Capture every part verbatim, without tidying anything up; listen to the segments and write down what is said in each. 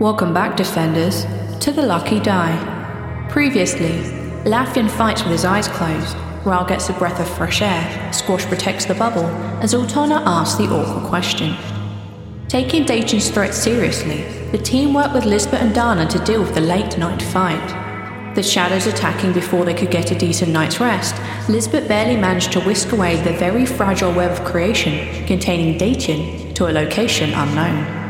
Welcome back, Defenders, to The Lucky Die. Previously, Lafian fights with his eyes closed, Rhal gets a breath of fresh air, Squash protects the bubble, and Zoltana asks the awkward question. Taking Daitshin's threat seriously, the team worked with Lisbeth and Dana to deal with the late-night fight. The shadows attacking before they could get a decent night's rest, Lisbeth barely managed to whisk away the very fragile web of creation containing Daitshin to a location unknown.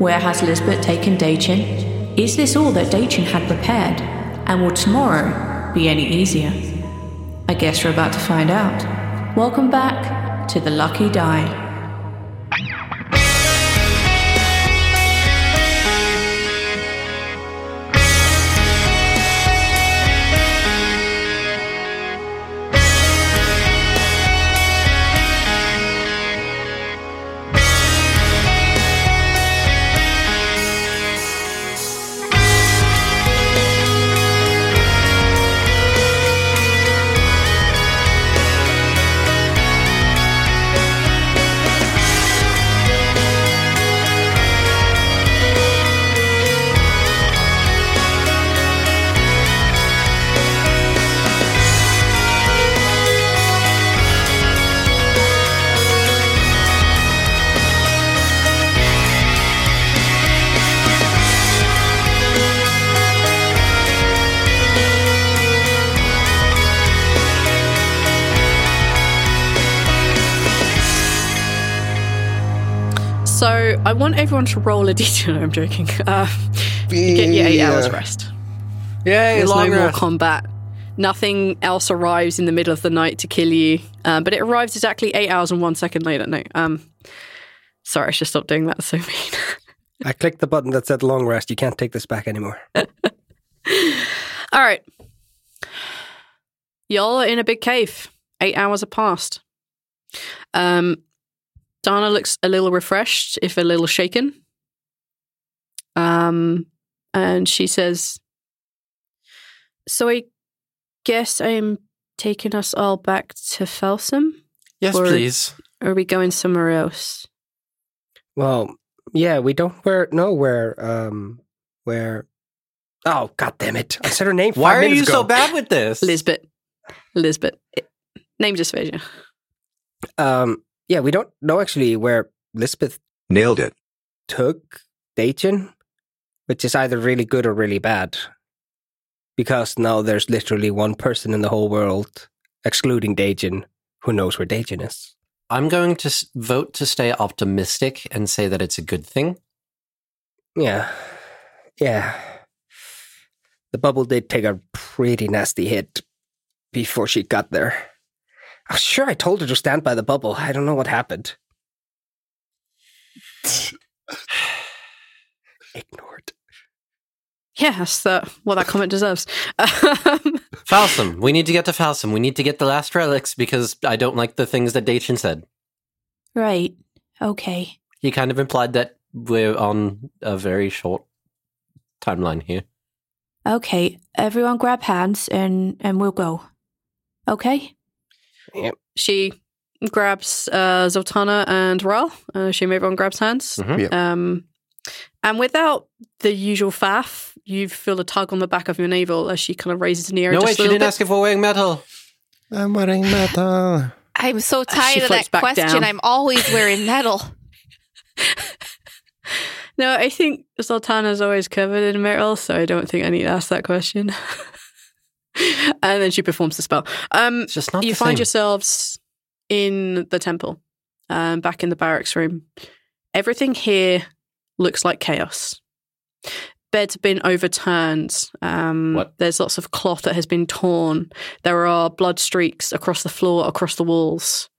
Where has Lisbeth taken Daitshin? Is this all that Daitshin had prepared? And will tomorrow be any easier? I guess we're about to find out. Welcome back to The Lucky Die. So, I want everyone to roll a d ten. No, I'm joking. Uh, you get your eight yeah. hours rest. Yay, There's long no rest. More combat. Nothing else arrives in the middle of the night to kill you. Um, but it arrives exactly eight hours and one second later. No, um, sorry, I should stop doing that. That's so mean. I clicked the button that said long rest. You can't take this back anymore. All right. Y'all are in a big cave. Eight hours have passed. Um... Dana looks a little refreshed, if a little shaken. Um, and she says, "So I guess I'm taking us all back to Falsam? Yes, or please. Are we going somewhere else?" Well, yeah, we don't where, know where, um, where... Oh, God damn it. I said her name five Why are minutes you ago. So bad with this? Lisbeth. Lisbeth. Name dysphagia. Um... Yeah, we don't know actually where Lisbeth nailed it took Daitshin, which is either really good or really bad, because now there's literally one person in the whole world, excluding Daitshin, who knows where Daitshin is. I'm going to vote to stay optimistic and say that it's a good thing. Yeah, yeah. The bubble did take a pretty nasty hit before she got there. Sure, I told her to stand by the bubble. I don't know what happened. Ignored. Yeah, that's the, what that comment deserves. Falsam. We need to get to Falsam. We need to get the last relics because I don't like the things that Daitshin said. Right. Okay. He kind of implied that we're on a very short timeline here. Okay. Everyone grab hands and, and we'll go. Okay? Yep. She grabs uh, Zoltana and Rhal. I assume everyone grabs hands. Mm-hmm. Yep. Um, and without the usual faff, you feel a tug on the back of your navel as she kind of raises an ear. No, wait, she didn't bit. ask if we're wearing metal. I'm wearing metal. I'm so tired of that question. Down. I'm always wearing metal. No, I think Zoltana's always covered in metal, so I don't think I need to ask that question. And then she performs the spell. Um, it's just not you find same. yourselves in the temple, um, back in the barracks room. Everything here looks like chaos. Beds have been overturned. Um, what? There's lots of cloth that has been torn. There are blood streaks across the floor, across the walls.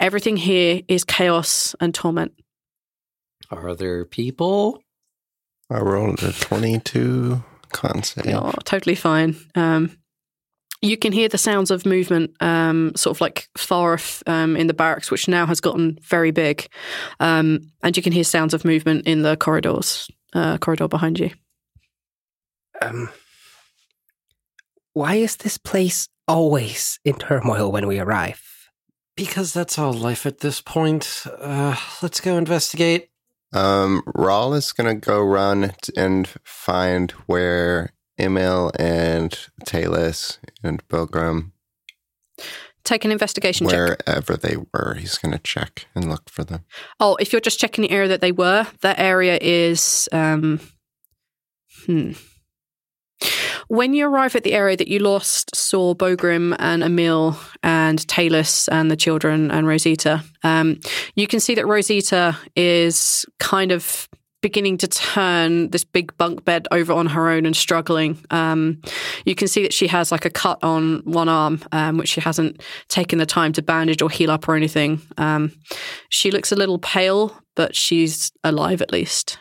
Everything here is chaos and torment. Are there people? I rolled a twenty-two con save. You're totally fine. Um, you can hear the sounds of movement, um, sort of like far off um, in the barracks, which now has gotten very big. Um, and you can hear sounds of movement in the corridors, uh, corridor behind you. Um, why is this place always in turmoil when we arrive? Because that's our life at this point. Uh, let's go investigate. Um, Rhal is going to go run and find where Emil and Talus and Bogrim. Take an investigation wherever check. Wherever they were, he's going to check and look for them. Oh, if you're just checking the area that they were, that area is... Um, hmm... When you arrive at the area that you lost, saw Bogrim and Emil and Talus and the children and Rosita, um, you can see that Rosita is kind of beginning to turn this big bunk bed over on her own and struggling. Um, you can see that she has like a cut on one arm, um, which she hasn't taken the time to bandage or heal up or anything. Um, she looks a little pale, but she's alive at least.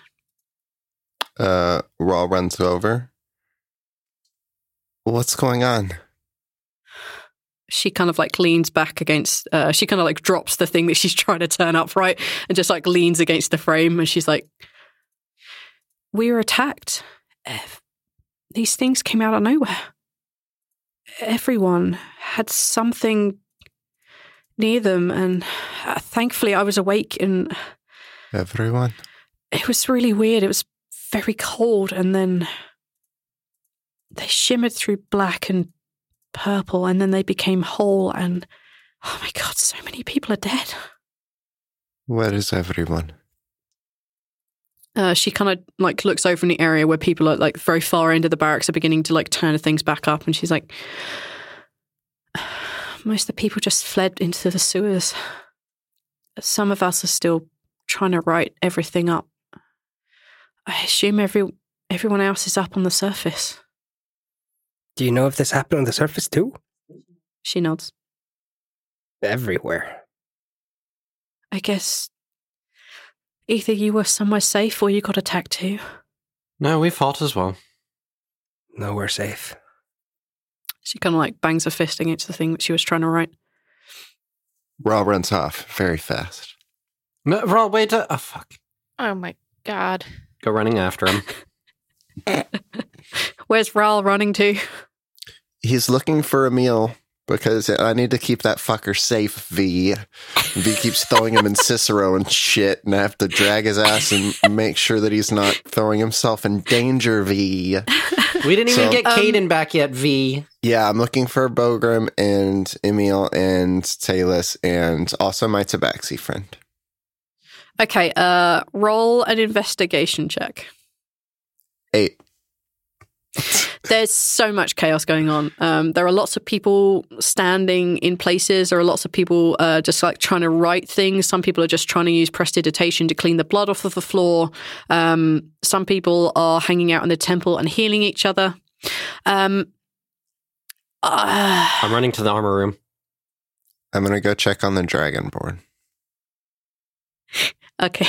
Uh, Rhal runs over. What's going on? She kind of like leans back against, uh, she kind of like drops the thing that she's trying to turn up, right? And just like leans against the frame and she's like, we were attacked. These things came out of nowhere. Everyone had something near them and uh, thankfully I was awake and... Everyone? It was really weird. It was very cold and then... They shimmered through black and purple, and then they became whole, and oh my god, so many people are dead. Where is everyone? Uh, she kind of, like, looks over in the area where people at, like, the very far end of the barracks are beginning to, like, turn things back up, and she's like, most of the people just fled into the sewers. Some of us are still trying to right everything up. I assume every everyone else is up on the surface. Do you know if this happened on the surface too? She nods. Everywhere. I guess either you were somewhere safe or you got attacked too. No, we fought as well. No, we're safe. She kind of like bangs her fist against the thing that she was trying to write. Rhal runs off very fast. No, Rhal, wait. Uh, oh, fuck. Oh my god. Go running after him. Where's Rhal running to? He's looking for Emil because I need to keep that fucker safe, V. V keeps throwing him in Cicero and shit, and I have to drag his ass and make sure that he's not throwing himself in danger, V. We didn't so, even get Caden um, back yet, V. Yeah, I'm looking for Bogrim and Emil and Talus and also my Tabaxi friend. Okay, uh, roll an investigation check. Eight. There's so much chaos going on. Um, there are lots of people standing in places. There are lots of people uh, just like trying to write things. Some people are just trying to use prestidigitation to clean the blood off of the floor. Um, some people are hanging out in the temple and healing each other. Um, uh, I'm running to the armor room. I'm going to go check on the dragonborn. Okay.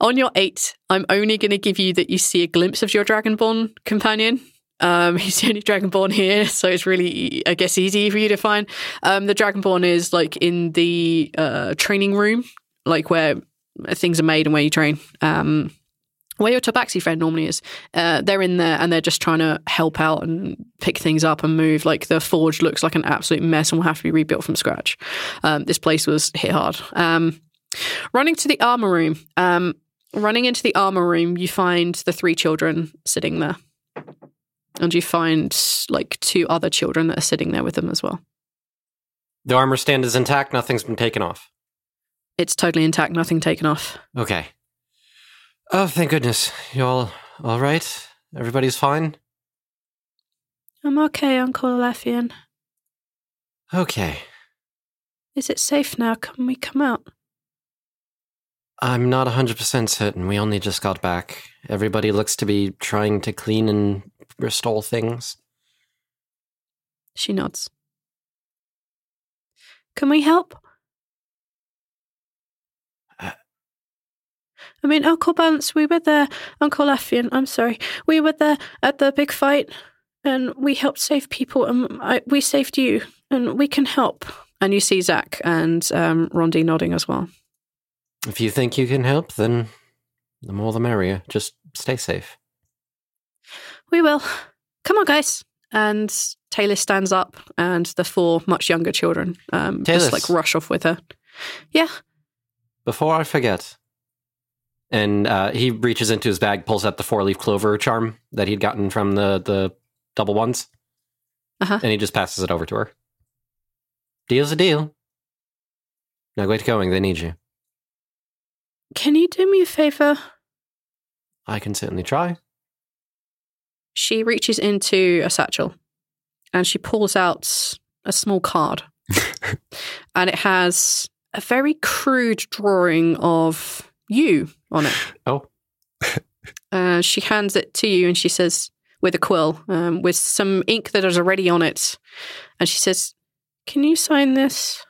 On your eight, I'm only going to give you that you see a glimpse of your dragonborn companion. Um, he's the only dragonborn here, so it's really, I guess, easy for you to find. Um, the dragonborn is like in the uh, training room, like where things are made and where you train. Um, where your Tabaxi friend normally is. Uh, they're in there and they're just trying to help out and pick things up and move. Like the forge looks like an absolute mess and will have to be rebuilt from scratch. Um, this place was hit hard. Um, running to the armor room. Um, Running into the armor room, you find the three children sitting there. And you find, like, two other children that are sitting there with them as well. The armor stand is intact, nothing's been taken off? It's totally intact, nothing taken off. Okay. Oh, thank goodness. You all all right? Everybody's fine? I'm okay, Uncle Lafian. Okay. Is it safe now? Can we come out? I'm not one hundred percent certain. We only just got back. Everybody looks to be trying to clean and restore things. She nods. Can we help? Uh, I mean, Uncle Balance, we were there, Uncle Lafian, I'm sorry, we were there at the big fight and we helped save people and I, we saved you and we can help. And you see Zach and um, Rondi nodding as well. If you think you can help, then the more the merrier. Just stay safe. We will. Come on, guys. And Taylor stands up and the four much younger children um, just like rush off with her. Yeah. Before I forget. And uh, he reaches into his bag, pulls out the four-leaf clover charm that he'd gotten from the, the double ones. Uh-huh. And he just passes it over to her. Deal's a deal. Now get going, they need you. Can you do me a favor? I can certainly try. She reaches into a satchel and she pulls out a small card. And it has a very crude drawing of you on it. Oh. uh, she hands it to you and she says, with a quill, um, with some ink that is already on it. And she says, can you sign this?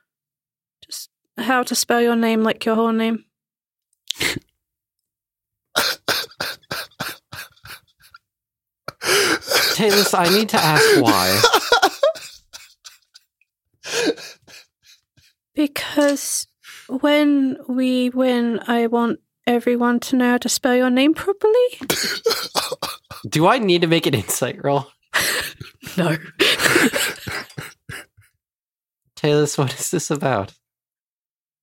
Just how to spell your name like your whole name. Talus, I need to ask why. Because when we win, I want everyone to know how to spell your name properly. Do I need to make an insight roll? No. Talus, what is this about?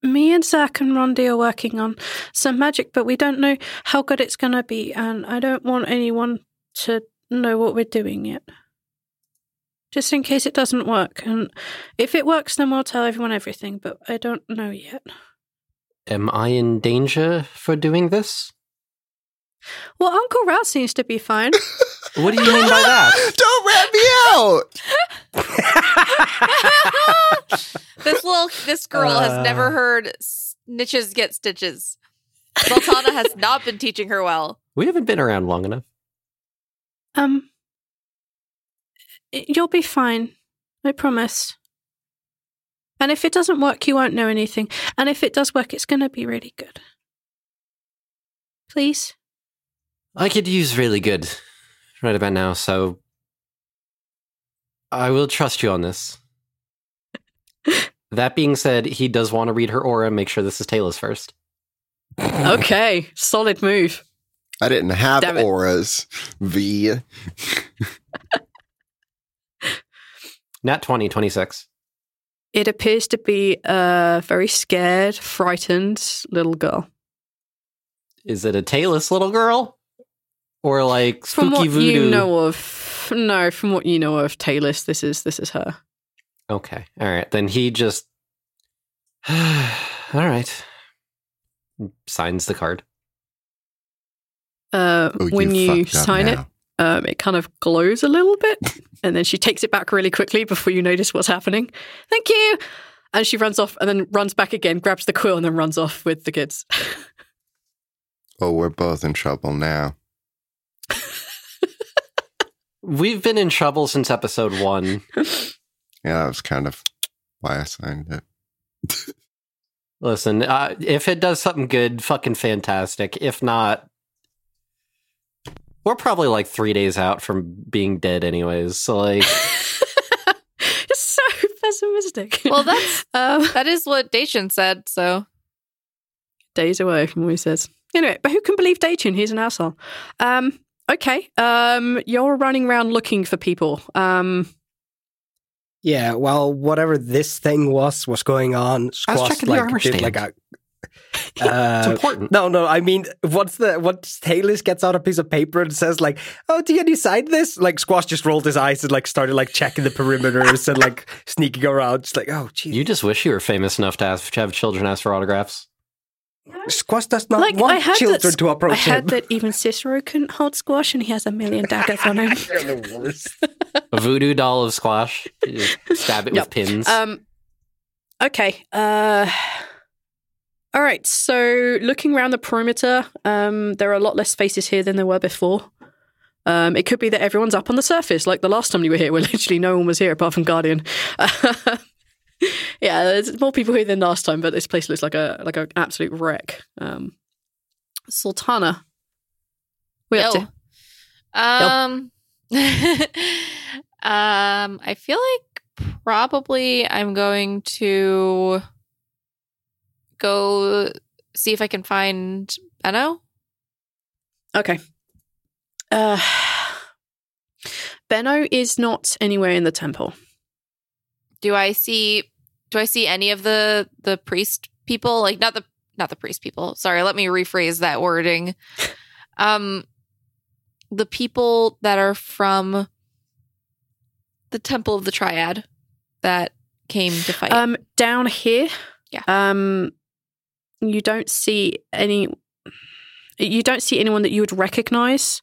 Me and Zach and Rondi are working on some magic, but we don't know how good it's going to be, and I don't want anyone to know what we're doing yet. Just in case it doesn't work, and if it works, then we'll tell everyone everything, but I don't know yet. Am I in danger for doing this? Well, Uncle Rhal seems to be fine. What do you mean by that? Don't rat me out! This little, this girl uh, has never heard snitches get stitches. Zoltana has not been teaching her well. We haven't been around long enough. Um, you'll be fine. I promise. And if it doesn't work, you won't know anything. And if it does work, it's going to be really good. Please? I could use really good right about now, so I will trust you on this. That being said, he does want to read her aura and make sure this is Taylor's first. Okay, solid move. I didn't have auras. V. Nat twenty, twenty-six. It appears to be a very scared, frightened little girl. Is it a tailless little girl? Or like spooky voodoo? From what voodoo? You know of. No, from what you know of tailless, this is this is her. Okay. All right. Then he just all right. Signs the card. Uh, oh, when you, you sign it, um, it kind of glows a little bit, and then she takes it back really quickly before you notice what's happening. Thank you! And she runs off, and then runs back again, grabs the quill, and then runs off with the kids. Oh, we're both in trouble now. We've been in trouble since episode one. Yeah, that was kind of why I signed it. Listen, uh, if it does something good, fucking fantastic. If not... we're probably like three days out from being dead anyways, so like... It's so pessimistic. Well, that's, um, that is what Daitshin said, so... Days away from what he says. Anyway, but who can believe Daitshin? He's an asshole. Um, okay, um, you're running around looking for people. Um, yeah, well, whatever this thing was, was going on. Squash, I was checking like, the armor did, like a... Uh, it's important. No, no. I mean, once the once Talus gets out a piece of paper and says like, "Oh, do you decide this?" Like Squash just rolled his eyes and like started like checking the perimeters and like sneaking around. Just like, oh, geez. You just wish you were famous enough to, ask, to have children ask for autographs. Squash does not like, want children that, to approach him. I heard him. That even Cicero couldn't hold Squash, and he has a million daggers on him. You're the worst. A voodoo doll of Squash. Stab it yep. with pins. Um. Okay. Uh. All right, so looking around the perimeter, um, there are a lot less spaces here than there were before. Um, it could be that everyone's up on the surface, like the last time you were here, where literally no one was here apart from Guardian. Yeah, there's more people here than last time, but this place looks like a like an absolute wreck. Um, Zoltana. What are you up to? Um, nope. um, I feel like probably I'm going to go see if I can find Benno. Okay. Uh, Benno is not anywhere in the temple. Do I see? Do I see any of the the priest people? Like not the not the priest people. Sorry, let me rephrase that wording. Um, the people that are from the Temple of the Triad that came to fight. Um, down here. Yeah. Um, you don't see any. You don't see anyone that you would recognize.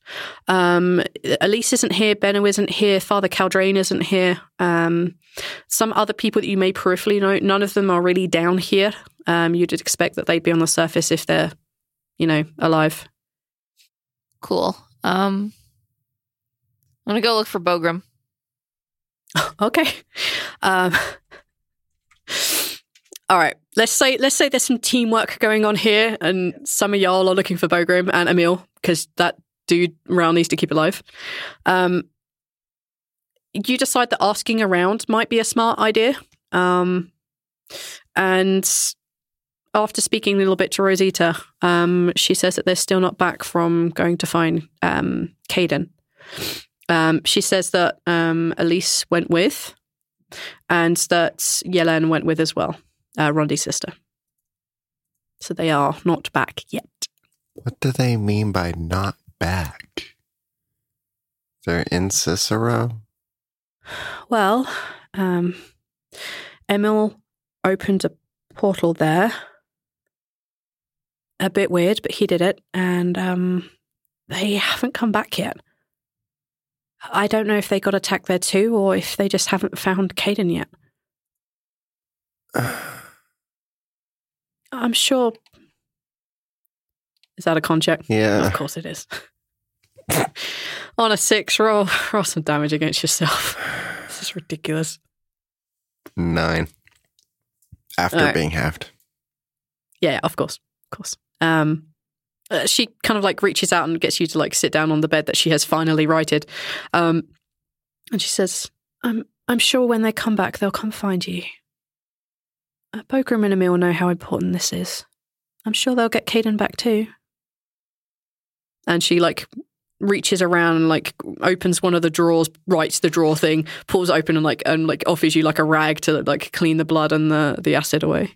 Um, Elise isn't here. Benno isn't here. Father Caldrain isn't here. Um, some other people that you may peripherally know, none of them are really down here. Um, you'd expect that they'd be on the surface if they're, you know, alive. Cool. Um, I'm going to go look for Bogrim. Okay. Um, all right. Let's say let's say there's some teamwork going on here, and some of y'all are looking for Bogrim and Emil because that dude Rhal needs to keep alive. Um, you decide that asking around might be a smart idea, um, and after speaking a little bit to Rosita, um, she says that they're still not back from going to find um, Caden. Um, she says that um, Elise went with, and that Yelen went with as well. Uh, Rondi's sister. So they are not back yet. What do they mean by not back? They're in Cicero? Well, um, Emil opened a portal there. A bit weird, but he did it. And um, they haven't come back yet. I don't know if they got attacked there too, or if they just haven't found Caden yet. I'm sure. Is that a con check? Yeah. Of course it is. On a six, roll, roll some damage against yourself. This is ridiculous. Nine. After right. being halved. Yeah, of course. Of course. Um, uh, she kind of like reaches out and gets you to like sit down on the bed that she has finally righted. Um, and she says, I'm, I'm sure when they come back, they'll come find you. Uh, Bogrim and Emil know how important this is. I'm sure they'll get Caden back too. And she like reaches around and like opens one of the drawers, writes the drawer thing, pulls it open and like and like offers you like a rag to like clean the blood and the, the acid away.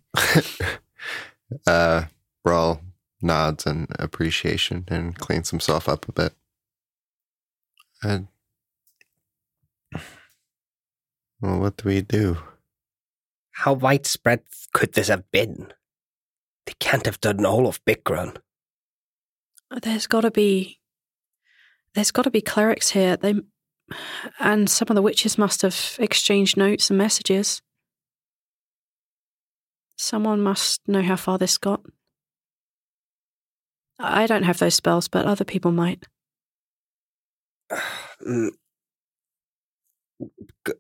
uh, Rhal nods in appreciation and cleans himself up a bit. And well, what do we do? How widespread could this have been? They can't have done all of Bikrun. There's got to be, there's got to be clerics here. They, and some of the witches must have exchanged notes and messages. Someone must know how far this got. I don't have those spells, but other people might.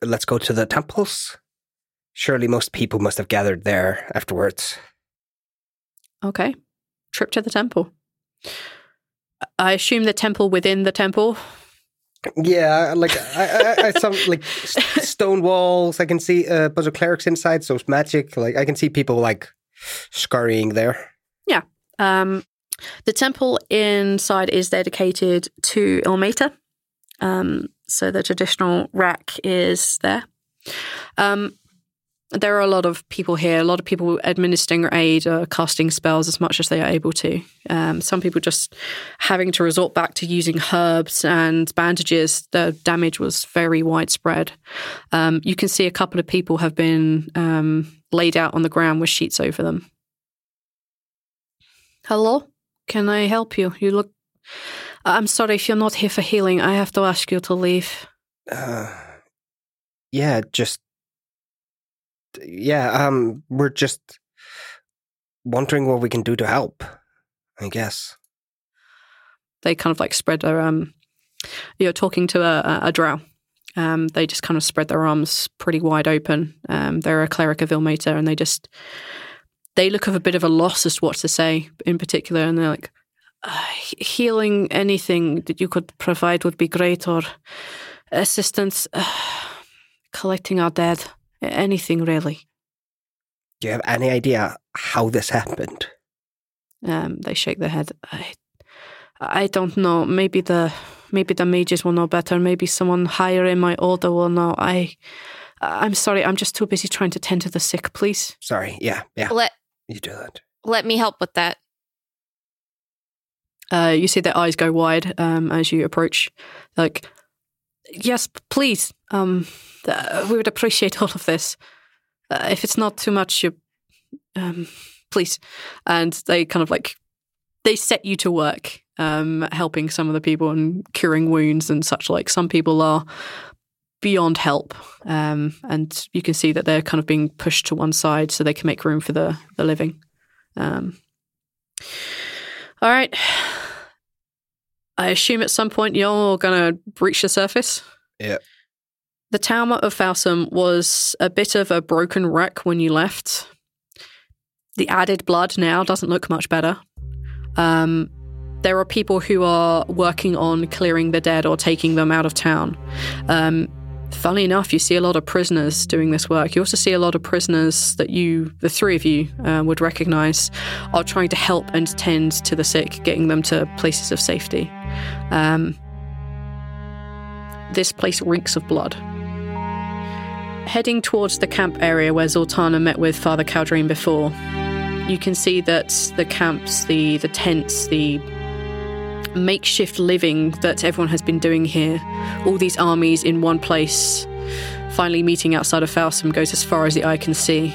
Let's go to the temples. Surely most people must have gathered there afterwards. Okay. Trip to the temple. I assume the temple within the temple? Yeah, like, I, I, I some, like, st- stone walls. I can see a bunch of clerics inside, so it's magic. Like, I can see people, like, scurrying there. Yeah. Um, the temple inside is dedicated to Ilmater. Um, so the traditional rack is there. Um... There are a lot of people here, a lot of people administering aid or casting spells as much as they are able to. Um, some people just having to resort back to using herbs and bandages. The damage was very widespread. Um, you can see a couple of people have been um, laid out on the ground with sheets over them. Hello? Can I help you? You look... I'm sorry, if you're not here for healing, I have to ask you to leave. Uh, yeah, just... Yeah, um, we're just wondering what we can do to help, I guess. They kind of like spread their, um, you're talking to a, a drow. Um, they just kind of spread their arms pretty wide open. Um, they're a cleric of Ilmater and they just, they look of a bit of a loss as to what to say in particular. And they're like, uh, healing, anything that you could provide would be great, or assistance, uh, collecting our dead, anything really. Do you have any idea how this happened? Um, they shake their head. I, I don't know. Maybe the maybe the mages will know better. Maybe someone higher in my order will know. I, I'm sorry. I'm just too busy trying to tend to the sick. Please. Sorry. Yeah. Yeah. Let you do that. Let me help with that. Uh, you see their eyes go wide um, as you approach. Like, yes, please. Um, uh, we would appreciate all of this. Uh, if it's not too much, you, um, please. And they kind of like, they set you to work, um, helping some of the people and curing wounds and such like. Some people are beyond help. Um, and you can see that they're kind of being pushed to one side so they can make room for the, the living. Um, all right. I assume at some point you're going to reach the surface. Yeah. The Tower of Falsam was a bit of a broken wreck when you left. The added blood now doesn't look much better. Um, there are people who are working on clearing the dead or taking them out of town. Um, funnily enough, you see a lot of prisoners doing this work. You also see a lot of prisoners that you, the three of you, uh, would recognise are trying to help and tend to the sick, getting them to places of safety. Um, this place reeks of blood. Heading towards the camp area where Zoltana met with Father Caldrin before, you can see that the camps, the, the tents, the makeshift living that everyone has been doing here, all these armies in one place, finally meeting outside of Falsam, goes as far as the eye can see,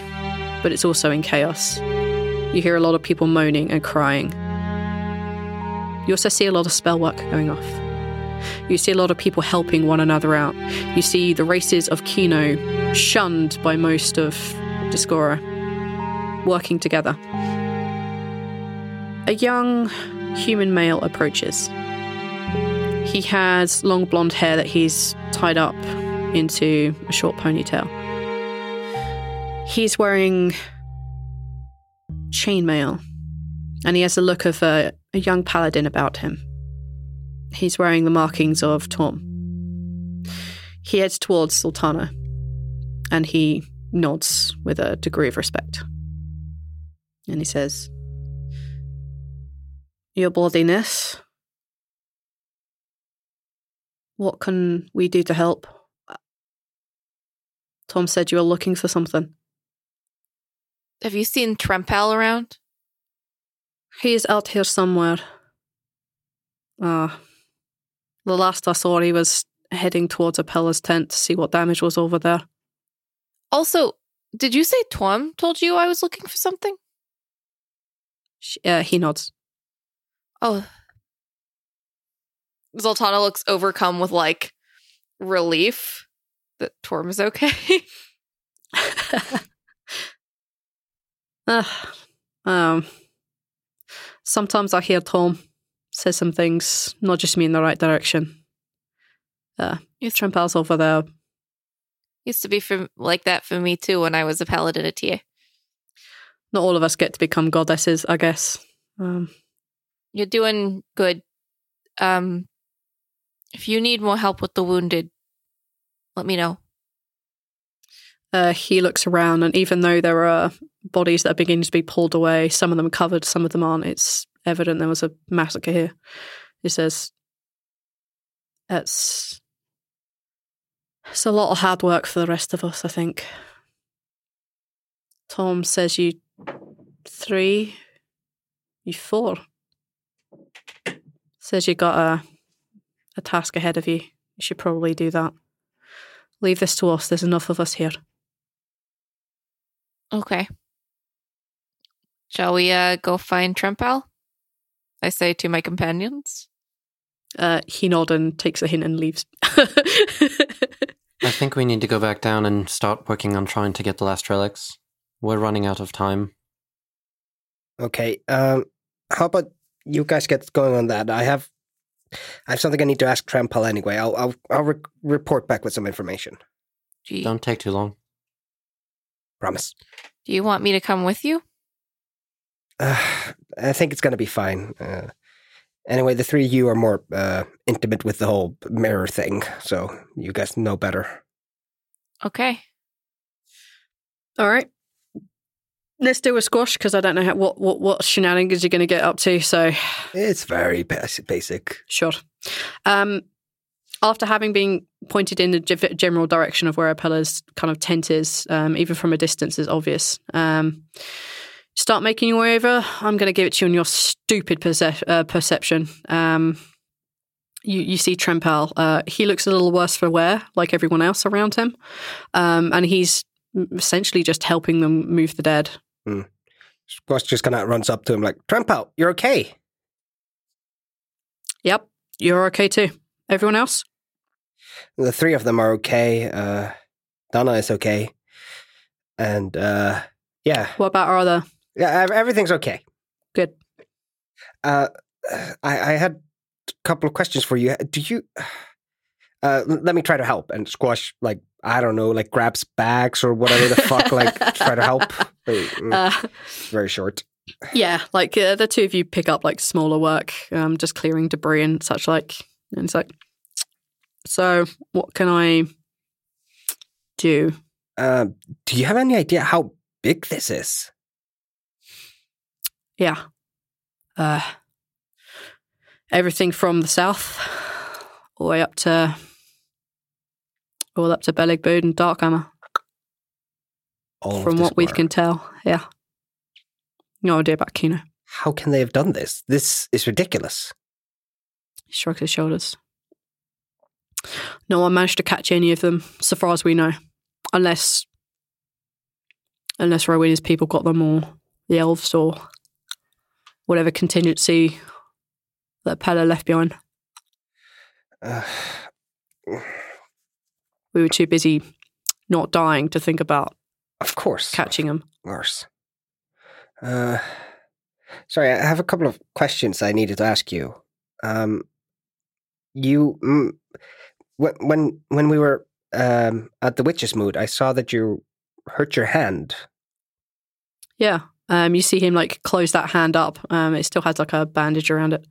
but it's also in chaos. You hear a lot of people moaning and crying. You also see a lot of spell work going off. You see a lot of people helping one another out. You see the races of Kino, shunned by most of Discora, working together. A young human male approaches. He has long blonde hair that he's tied up into a short ponytail. He's wearing chainmail, and he has the look of a, a young paladin about him. He's wearing the markings of Torm. He heads towards Zoltana, and he nods with a degree of respect. And he says, "Your bloodiness, what can we do to help? Torm said you were looking for something." Have you seen Trempel around? He is out here somewhere. Ah... Uh, The last I saw, he was heading towards Apella's tent to see what damage was over there. Also, did you say Torm told you I was looking for something? She, uh, he nods. Oh. Zoltana looks overcome with, like, relief that Torm is okay. uh, um, sometimes I hear Torm says some things, not just me in the right direction. Uh, Trempel's over there. Used to be for, like that for me too when I was a paladin at T A. Not all of us get to become goddesses, I guess. Um, You're doing good. Um, if you need more help with the wounded, let me know. Uh, he looks around, and even though there are bodies that are beginning to be pulled away, some of them covered, some of them aren't, it's evident there was a massacre here. He says, it's, it's a lot of hard work for the rest of us, I think. Torm says you three, you four. Says you got a, a task ahead of you. You should probably do that. Leave this to us. There's enough of us here. Okay. Shall we uh, go find Trempel? I say to my companions. Uh, he nods and takes a hint and leaves. I think we need to go back down and start working on trying to get the last relics. We're running out of time. Okay. Um, how about you guys get going on that? I have, I have something I need to ask Trempel anyway. I'll I'll, I'll re- report back with some information. Gee. Don't take too long. Promise. Do you want me to come with you? Uh, I think it's going to be fine. Uh, Anyway, the three of you are more uh, intimate with the whole mirror thing, so you guys know better. Okay. All right. Let's do a squash, because I don't know how, what, what, what shenanigans you're going to get up to, so... It's very basic. Sure. Um, after having been pointed in the g- general direction of where a pillar's kind of tent is, um, even from a distance, is obvious. Um, start making your way over. I'm going to give it to you on your stupid perce- uh, perception. Um, you, you see Trempel. Uh, he looks a little worse for wear, like everyone else around him, um, and he's essentially just helping them move the dead. Mm. Squash just kind of runs up to him like, Trempel, you're okay. Yep, you're okay too. Everyone else? The three of them are okay. Uh, Donna is okay. And, uh, yeah. What about our other? Yeah, everything's okay. Good. Uh, I, I had a couple of questions for you. Do you... Uh, let me try to help. And Squash, like, I don't know, like, grabs bags or whatever the fuck, like, try to help. Uh, Very short. Yeah, like, uh, the two of you pick up, like, smaller work, um, just clearing debris and such, like... And it's like, so what can I do? Uh, do you have any idea how big this is? Yeah. Uh, everything from the south all the way up to, all up to Belegbud and Darkhammer. All from what we can tell, yeah. No idea about Kino. How can they have done this? This is ridiculous. He shrugged his shoulders. No one managed to catch any of them, so far as we know. Unless... Unless Rowena's people got them, or the elves, or whatever contingency that Pella left behind. Uh, we were too busy not dying to think about... Of course. ...catching them. Of course. Uh, sorry, I have a couple of questions I needed to ask you. Um... You, mm, when when we were um, at the witch's mood, I saw that you hurt your hand. Yeah, um, you see him like close that hand up. Um, it still has like a bandage around it.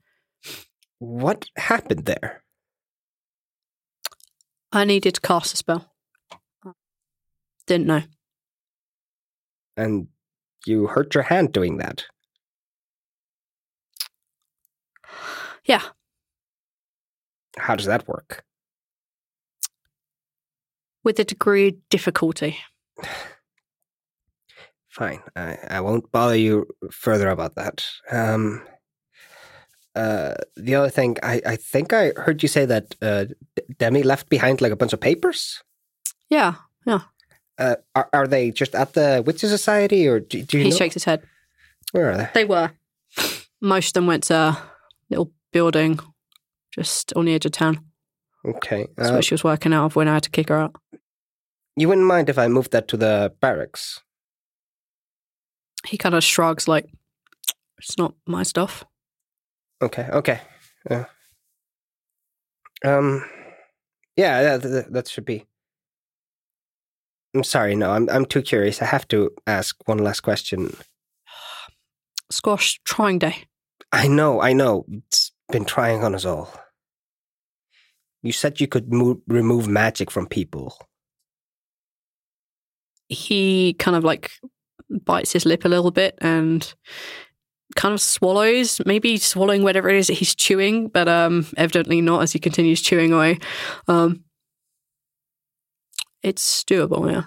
What happened there? I needed to cast a spell. Didn't know. And you hurt your hand doing that? Yeah. How does that work? With a degree of difficulty. Fine. I, I won't bother you further about that. Um, uh, the other thing, I, I think I heard you say that uh, Demi left behind like a bunch of papers? Yeah, yeah. Uh, are, are they just at the Witches Society, or do, do you He know? Shakes his head. Where are they? They were. Most of them went to a little building... Just on the edge of town. Okay. Uh, That's what she was working out of when I had to kick her out. You wouldn't mind if I moved that to the barracks? He kind of shrugs like, it's not my stuff. Okay, okay. Uh, um, yeah, that, that, that should be. I'm sorry, no, I'm, I'm too curious. I have to ask one last question. Squash, trying day. I know, I know. It's been trying on us all. You said you could mo- remove magic from people. He kind of like bites his lip a little bit and kind of swallows, maybe swallowing whatever it is that he's chewing, but um, evidently not, as he continues chewing away. Um, it's doable, yeah.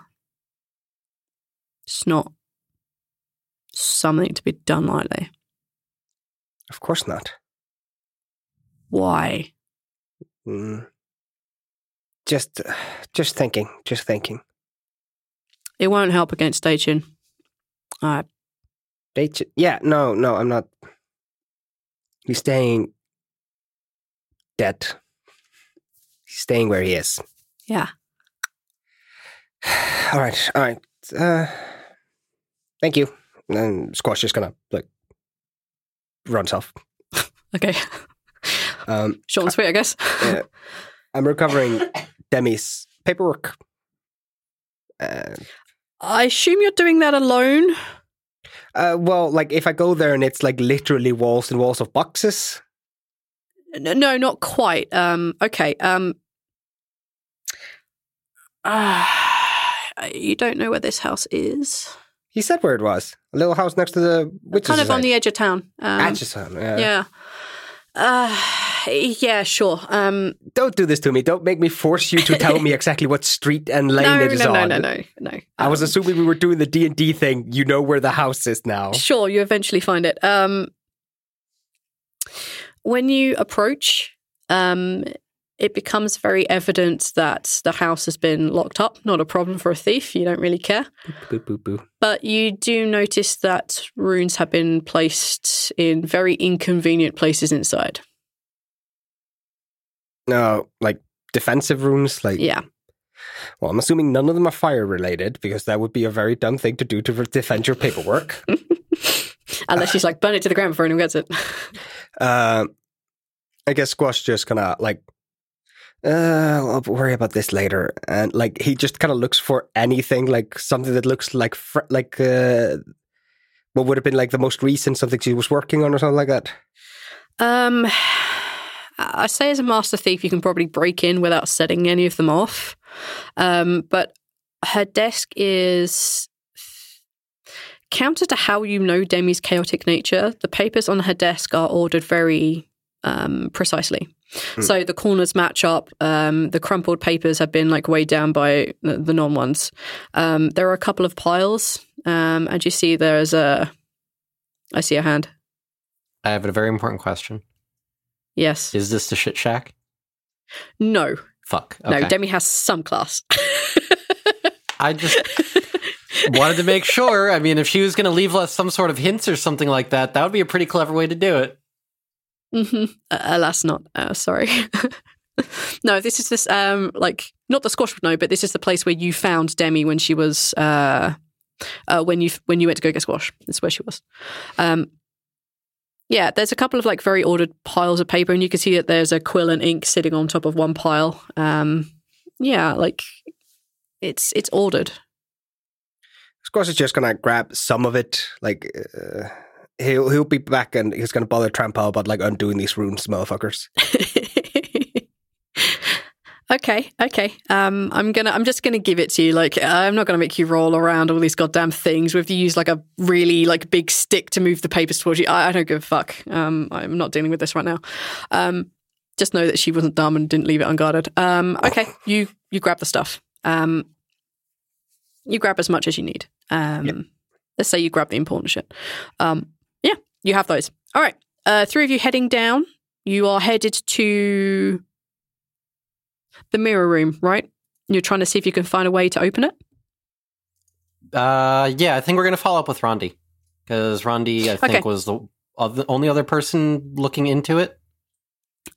It's not something to be done lightly. Of course not. Why? Mm. Just just thinking, just thinking. It won't help against Daitshin. Uh, Daitshin? Yeah, no, no, I'm not. He's staying dead. He's staying where he is. Yeah. All right, all right. Uh, thank you. And then Squash is going to, like, runs off. Okay. Um, Short and sweet, I guess. Yeah. I'm recovering Demi's paperwork. Uh, I assume you're doing that alone? Uh, well, like, if I go there and it's, like, literally walls and walls of boxes. No, not quite. Um, okay. Um, uh, you don't know where this house is? He said where it was. A little house next to the witches' kind of on the edge of town. Um, edge of town, yeah. Yeah. Uh, yeah, sure. Um, Don't do this to me. Don't make me force you to tell me exactly what street and lane no, it is no, on. No, no, no, no, no. I um, was assuming we were doing the D and D thing. You know where the house is now. Sure, you eventually find it. Um, when you approach, um, it becomes very evident that the house has been locked up. Not a problem for a thief. You don't really care. Boo, boo, boo, boo. But you do notice that runes have been placed in very inconvenient places inside. No, uh, like defensive runes? Like, yeah. Well, I'm assuming none of them are fire-related, because that would be a very dumb thing to do to defend your paperwork. Unless she's like, burn it to the ground before anyone gets it. uh, I guess Squash just kind of like, Uh, I'll worry about this later. And like, he just kind of looks for anything, like something that looks like fr- like uh, what would have been like the most recent something she was working on or something like that. Um, I say as a master thief, you can probably break in without setting any of them off. Um, but her desk is counter to how you know Demi's chaotic nature. The papers on her desk are ordered very um precisely. So the corners match up. Um, the crumpled papers have been like weighed down by the, the non ones. Um, there are a couple of piles, um, and you see there is a. I see a hand. I have a very important question. Yes. Is this the shit shack? No. Fuck. Okay. No, Demi has some class. I just wanted to make sure. I mean, if she was going to leave us some sort of hints or something like that, that would be a pretty clever way to do it. Mm-hmm. Uh, alas, not. Uh, sorry. No, this is this, um, like, not the Squash would know, but this is the place where you found Demi when she was, uh, uh, when you when you went to go get Squash. That's where she was. Um, yeah, there's a couple of, like, very ordered piles of paper, and you can see that there's a quill and ink sitting on top of one pile. Um, yeah, like, it's it's ordered. Squash is just going to grab some of it, like... Uh... He'll he'll be back and he's going to bother Trempel about like undoing these runes, motherfuckers. okay, okay. Um, I'm gonna I'm just gonna give it to you. Like I'm not gonna make you roll around all these goddamn things. We have to use like a really like big stick to move the papers towards you. I, I don't give a fuck. Um, I'm not dealing with this right now. Um, just know that she wasn't dumb and didn't leave it unguarded. Um, okay, you you grab the stuff. Um, you grab as much as you need. Um, yep. Let's say you grab the important shit. Um. Yeah, you have those. All right. Uh, three of you heading down. You are headed to the mirror room, right? You're trying to see if you can find a way to open it? Uh, yeah, I think we're going to follow up with Rondi. Because Rondi, I think, okay. was the other, only other person looking into it.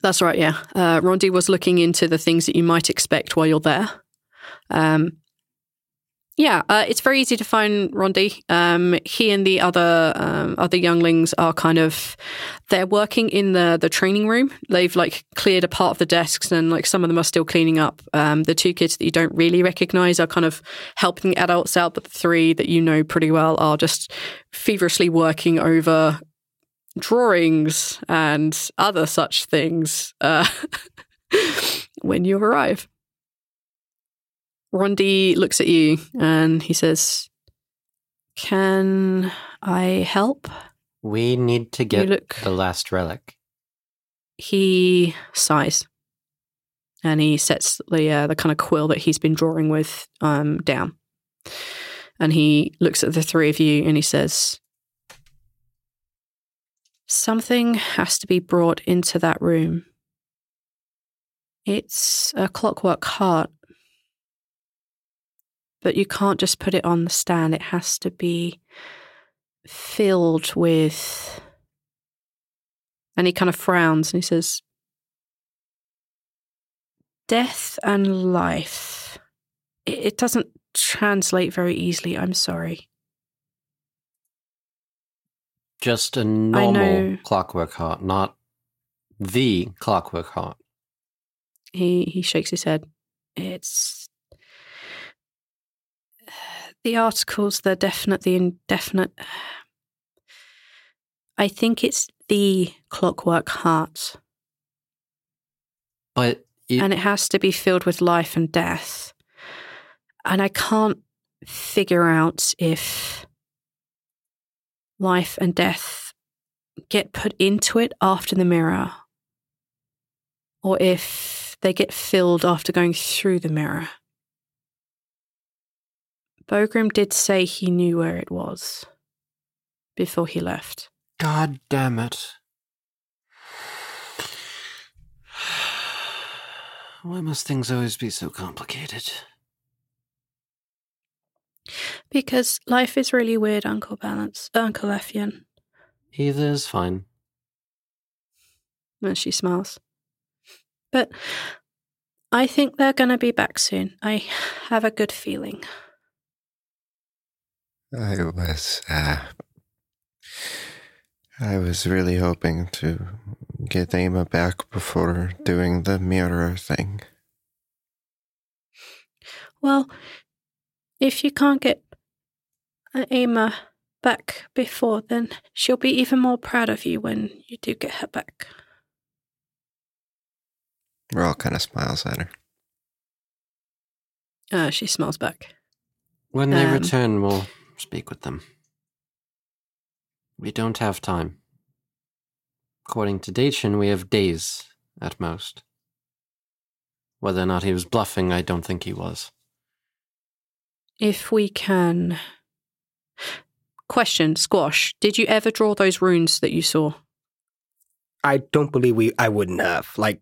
That's right, yeah. Uh, Rondi was looking into the things that you might expect while you're there. Um Yeah, uh, it's very easy to find Rondi. Um, he and the other um, other younglings are kind of, they're working in the, the training room. They've like cleared a part of the desks and like some of them are still cleaning up. Um, the two kids that you don't really recognize are kind of helping adults out, but the three that you know pretty well are just feverishly working over drawings and other such things uh, when you arrive. Rondi looks at you and he says, "Can I help? We need to get the last relic." He sighs and he sets the uh, the kind of quill that he's been drawing with um, down. And he looks at the three of you and he says, "Something has to be brought into that room. It's a clockwork heart. But you can't just put it on the stand. It has to be filled with..." And he kind of frowns and he says, "Death and life. It doesn't translate very easily. I'm sorry. Just a normal clockwork heart, not the clockwork heart." He he shakes his head. It's... The articles, they're definite, the indefinite. I think it's the clockwork heart. But it... And it has to be filled with life and death. And I can't figure out if life and death get put into it after the mirror, or if they get filled after going through the mirror. Bogrim did say he knew where it was before he left. God damn it. Why must things always be so complicated? Because life is really weird, Uncle Balance, uh, Uncle Lafian. Either is fine. And she smiles. But I think they're going to be back soon. I have a good feeling. I was, uh, I was really hoping to get Emma back before doing the mirror thing. Well, if you can't get Emma back before, then she'll be even more proud of you when you do get her back. Rhal kind of smiles at her. Uh, she smiles back. When they um, return, we'll speak with them. We don't have time. According to Daitshin, we have days at most. Whether or not he was bluffing, I don't think he was. If we can... Question, Squash, did you ever draw those runes that you saw? I don't believe we... I wouldn't have. Like...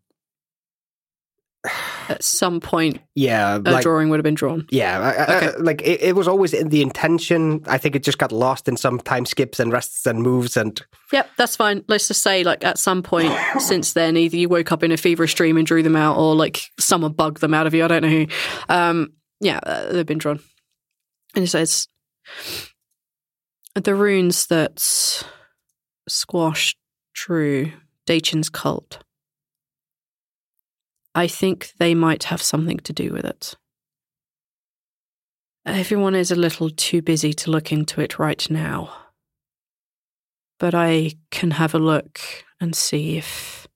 At some point, yeah, like, a drawing would have been drawn. Yeah, I, okay. I, like it, it was always in the intention. I think it just got lost in some time skips and rests and moves and... Yep, that's fine. Let's just say, like, at some point since then, either you woke up in a feverish dream and drew them out, or, like, someone bugged them out of you. I don't know who. Um, yeah, they've been drawn. And it says, the runes that Squash drew, Daichin's cult... I think they might have something to do with it. Everyone is a little too busy to look into it right now. But I can have a look and see if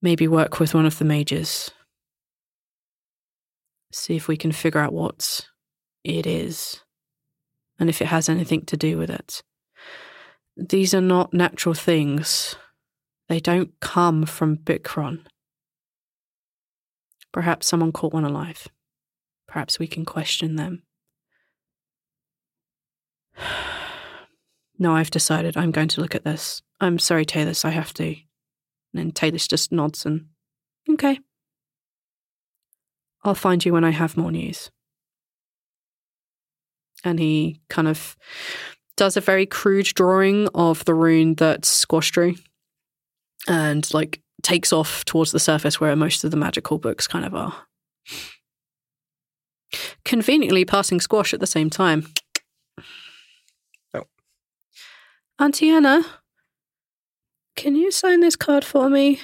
maybe work with one of the mages. See if we can figure out what it is and if it has anything to do with it. These are not natural things. They don't come from Bikrun. Perhaps someone caught one alive. Perhaps we can question them. No, I've decided I'm going to look at this. I'm sorry, Talus, I have to. And then Talus just nods and, okay. I'll find you when I have more news. And he kind of does a very crude drawing of the rune that Squash drew. And, like, takes off towards the surface where most of the magical books kind of are. Conveniently passing Squash at the same time. Oh. Auntie Anna, can you sign this card for me?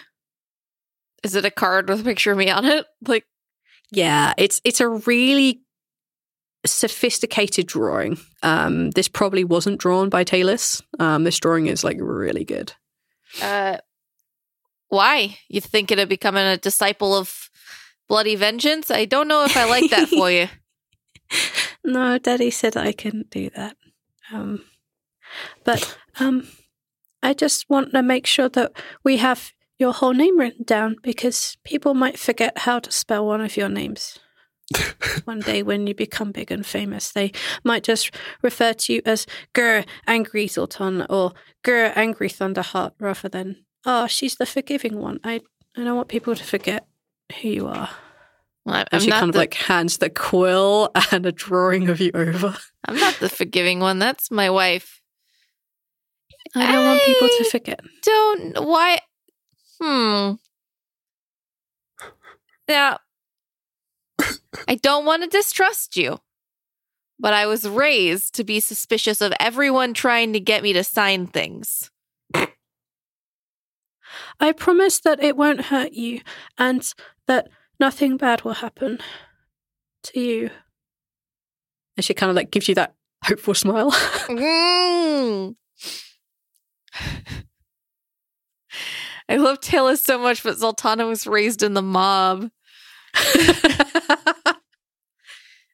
Is it a card with a picture of me on it? Like, yeah, it's it's a really sophisticated drawing. Um, this probably wasn't drawn by Talus. Um, this drawing is, like, really good. Uh Why? You thinking of becoming a disciple of bloody vengeance? I don't know if I like that for you. No, Daddy said I couldn't do that. Um, but um, I just want to make sure that we have your whole name written down, because people might forget how to spell one of your names. One day when you become big and famous, they might just refer to you as Gur Angry Zoltan or Gur Angry Thunderheart rather than... Oh, she's the forgiving one. I I don't want people to forget who you are. Well, I'm and she kind of the... like hands the quill and a drawing of you over. I'm not the forgiving one. That's my wife. I don't I want people to forget. Don't why? Hmm. Now, I don't want to distrust you, but I was raised to be suspicious of everyone trying to get me to sign things. I promise that it won't hurt you and that nothing bad will happen to you. And she kind of like gives you that hopeful smile. mm. I love Talus so much, but Zoltana was raised in the mob.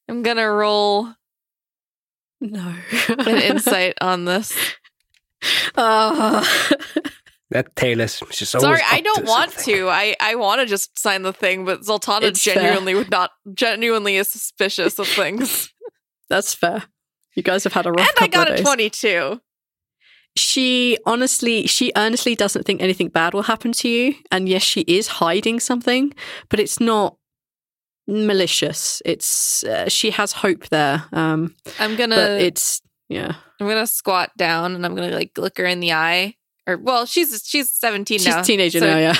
I'm going to roll no an insight on this. Uh. That Talus is just always Sorry, I don't to want something. to. I, I want to just sign the thing, but Zoltana it's genuinely fair. would not genuinely is suspicious of things. That's fair. You guys have had a rough And I got a days. twenty-two. She honestly, she earnestly doesn't think anything bad will happen to you. And yes, she is hiding something, but it's not malicious. It's uh, she has hope there. Um, I'm gonna. But it's yeah. I'm gonna squat down and I'm gonna like look her in the eye. Or well, she's she's seventeen she's now. She's a teenager so now. Yeah.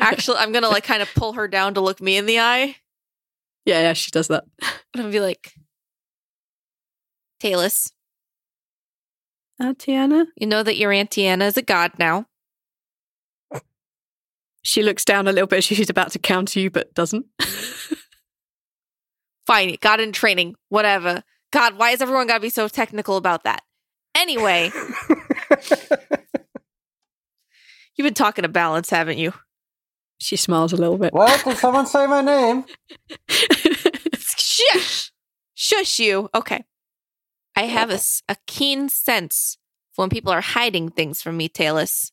Actually, I'm gonna like kind of pull her down to look me in the eye. Yeah, yeah, she does that. And I'll be like, Talus. Aunt Tiana? You know that your Aunt Tiana is a god now. She looks down a little bit. She's about to counter you, but doesn't. Fine. God in training. Whatever. God, why has everyone got to be so technical about that? Anyway. You've been talking to Balance, haven't you? She smiles a little bit. What? Did someone say my name? Shush. Shush you. Okay. I have a, a keen sense of when people are hiding things from me, Talus.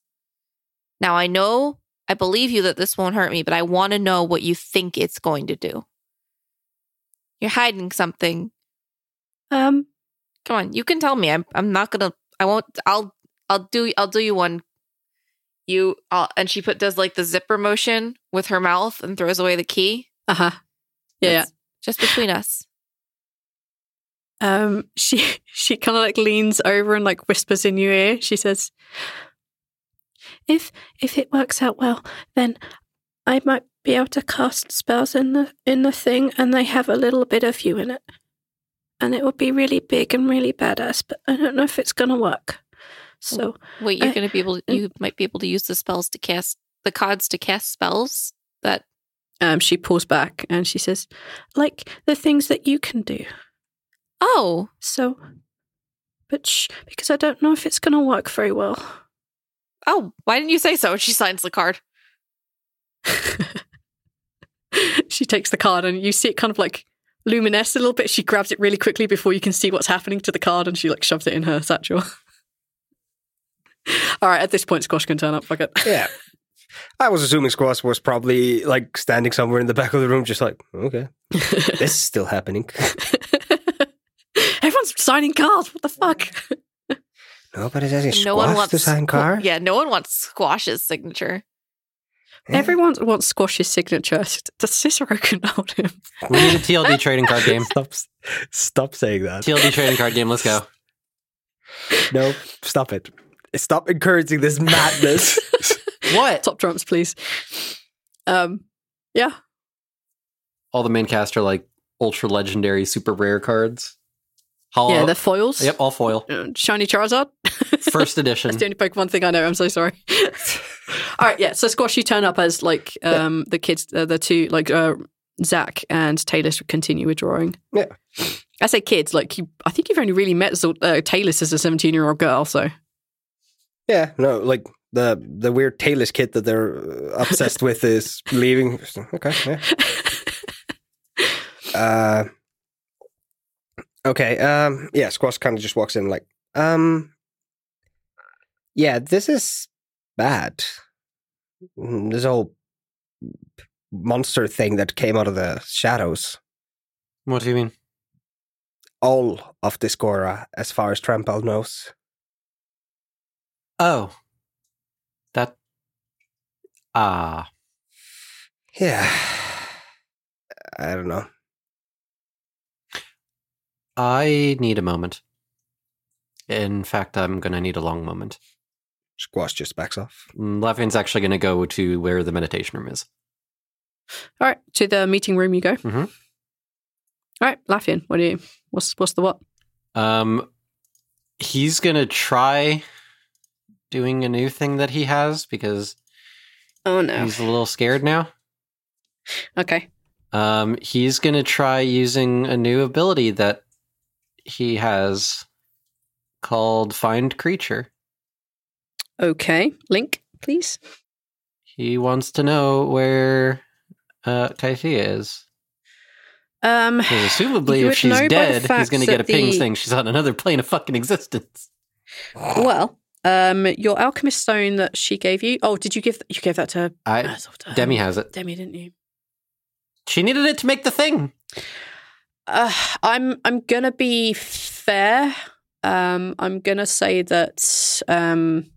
Now, I know, I believe you that this won't hurt me, but I want to know what you think it's going to do. You're hiding something. Um, come on, you can tell me. I'm, I'm not gonna. I won't. I'll. I'll do. I'll do you one. You. I'll, and she put does like the zipper motion with her mouth and throws away the key. Uh huh. Yeah, yeah. Just between us. Um, she she kind of like leans over and like whispers in your ear. She says, "If if it works out well, then I might be able to cast spells in the in the thing, and they have a little bit of you in it, and it will be really big and really badass. But I don't know if it's gonna work. So wait, you're I, gonna be able to, you might be able to use the spells to cast the cards to cast spells that." Um, she pulls back and she says, "Like the things that you can do." Oh, so, but shh, because I don't know if it's going to work very well. Oh, why didn't you say so? She signs the card. She takes the card and you see it kind of like luminesce a little bit. She grabs it really quickly before you can see what's happening to the card and she like shoves it in her satchel. All right, at this point, Squash can turn up. Fuck it. Yeah. I was assuming Squash was probably like standing somewhere in the back of the room just like, okay, this is still happening. Everyone's signing cards. What the fuck? Nobody's asking Squash no one wants, to sign cards? Yeah, no one wants Squash's signature. Yeah. Everyone wants Squash's signature. Does Cicero can hold him? We need a T L D trading card game. Stop, stop saying that. T L D trading card game, let's go. No, stop it. Stop encouraging this madness. What? Top trumps, please. Um, yeah. All the main cast are like ultra legendary, super rare cards. Hollow. Yeah, they're foils. Yep, all foil. Shiny Charizard. First edition. That's the only Pokemon thing I know. I'm so sorry. All right, yeah. So Squash, you turn up as like um, yeah. the kids, uh, the two, like uh, Zach and Talus continue with drawing. Yeah. I say kids, like you, I think you've only really met Zol- uh, Talus as a seventeen-year-old girl, so. Yeah, no, like the the weird Talus kid that they're obsessed with is leaving. Okay, yeah. uh... Okay, um, yeah, Squash kind of just walks in like, um, yeah, this is bad. This whole monster thing that came out of the shadows. What do you mean? All of Discora, as far as Trempel knows. Oh. That... Ah. Uh... Yeah. I don't know. I need a moment. In fact, I'm going to need a long moment. Squash just backs off. Lavian's actually going to go to where the meditation room is. All right, to the meeting room you go. Mm-hmm. All right, Lafian, what do you? What's what's the what? Um, he's going to try doing a new thing that he has because. Oh no! He's a little scared now. Okay. Um, he's going to try using a new ability that. He has called Find Creature. Okay. Link, please. He wants to know where uh, Kaifi is. Um, assumably, if she's dead, he's going to get a the... ping saying she's on another plane of fucking existence. Well, um, your alchemist stone that she gave you. Oh, did you give th- you gave that to her? I, uh, Demi has it. Demi, didn't you? She needed it to make the thing. Uh, I'm I'm gonna be fair. Um, I'm gonna say that um,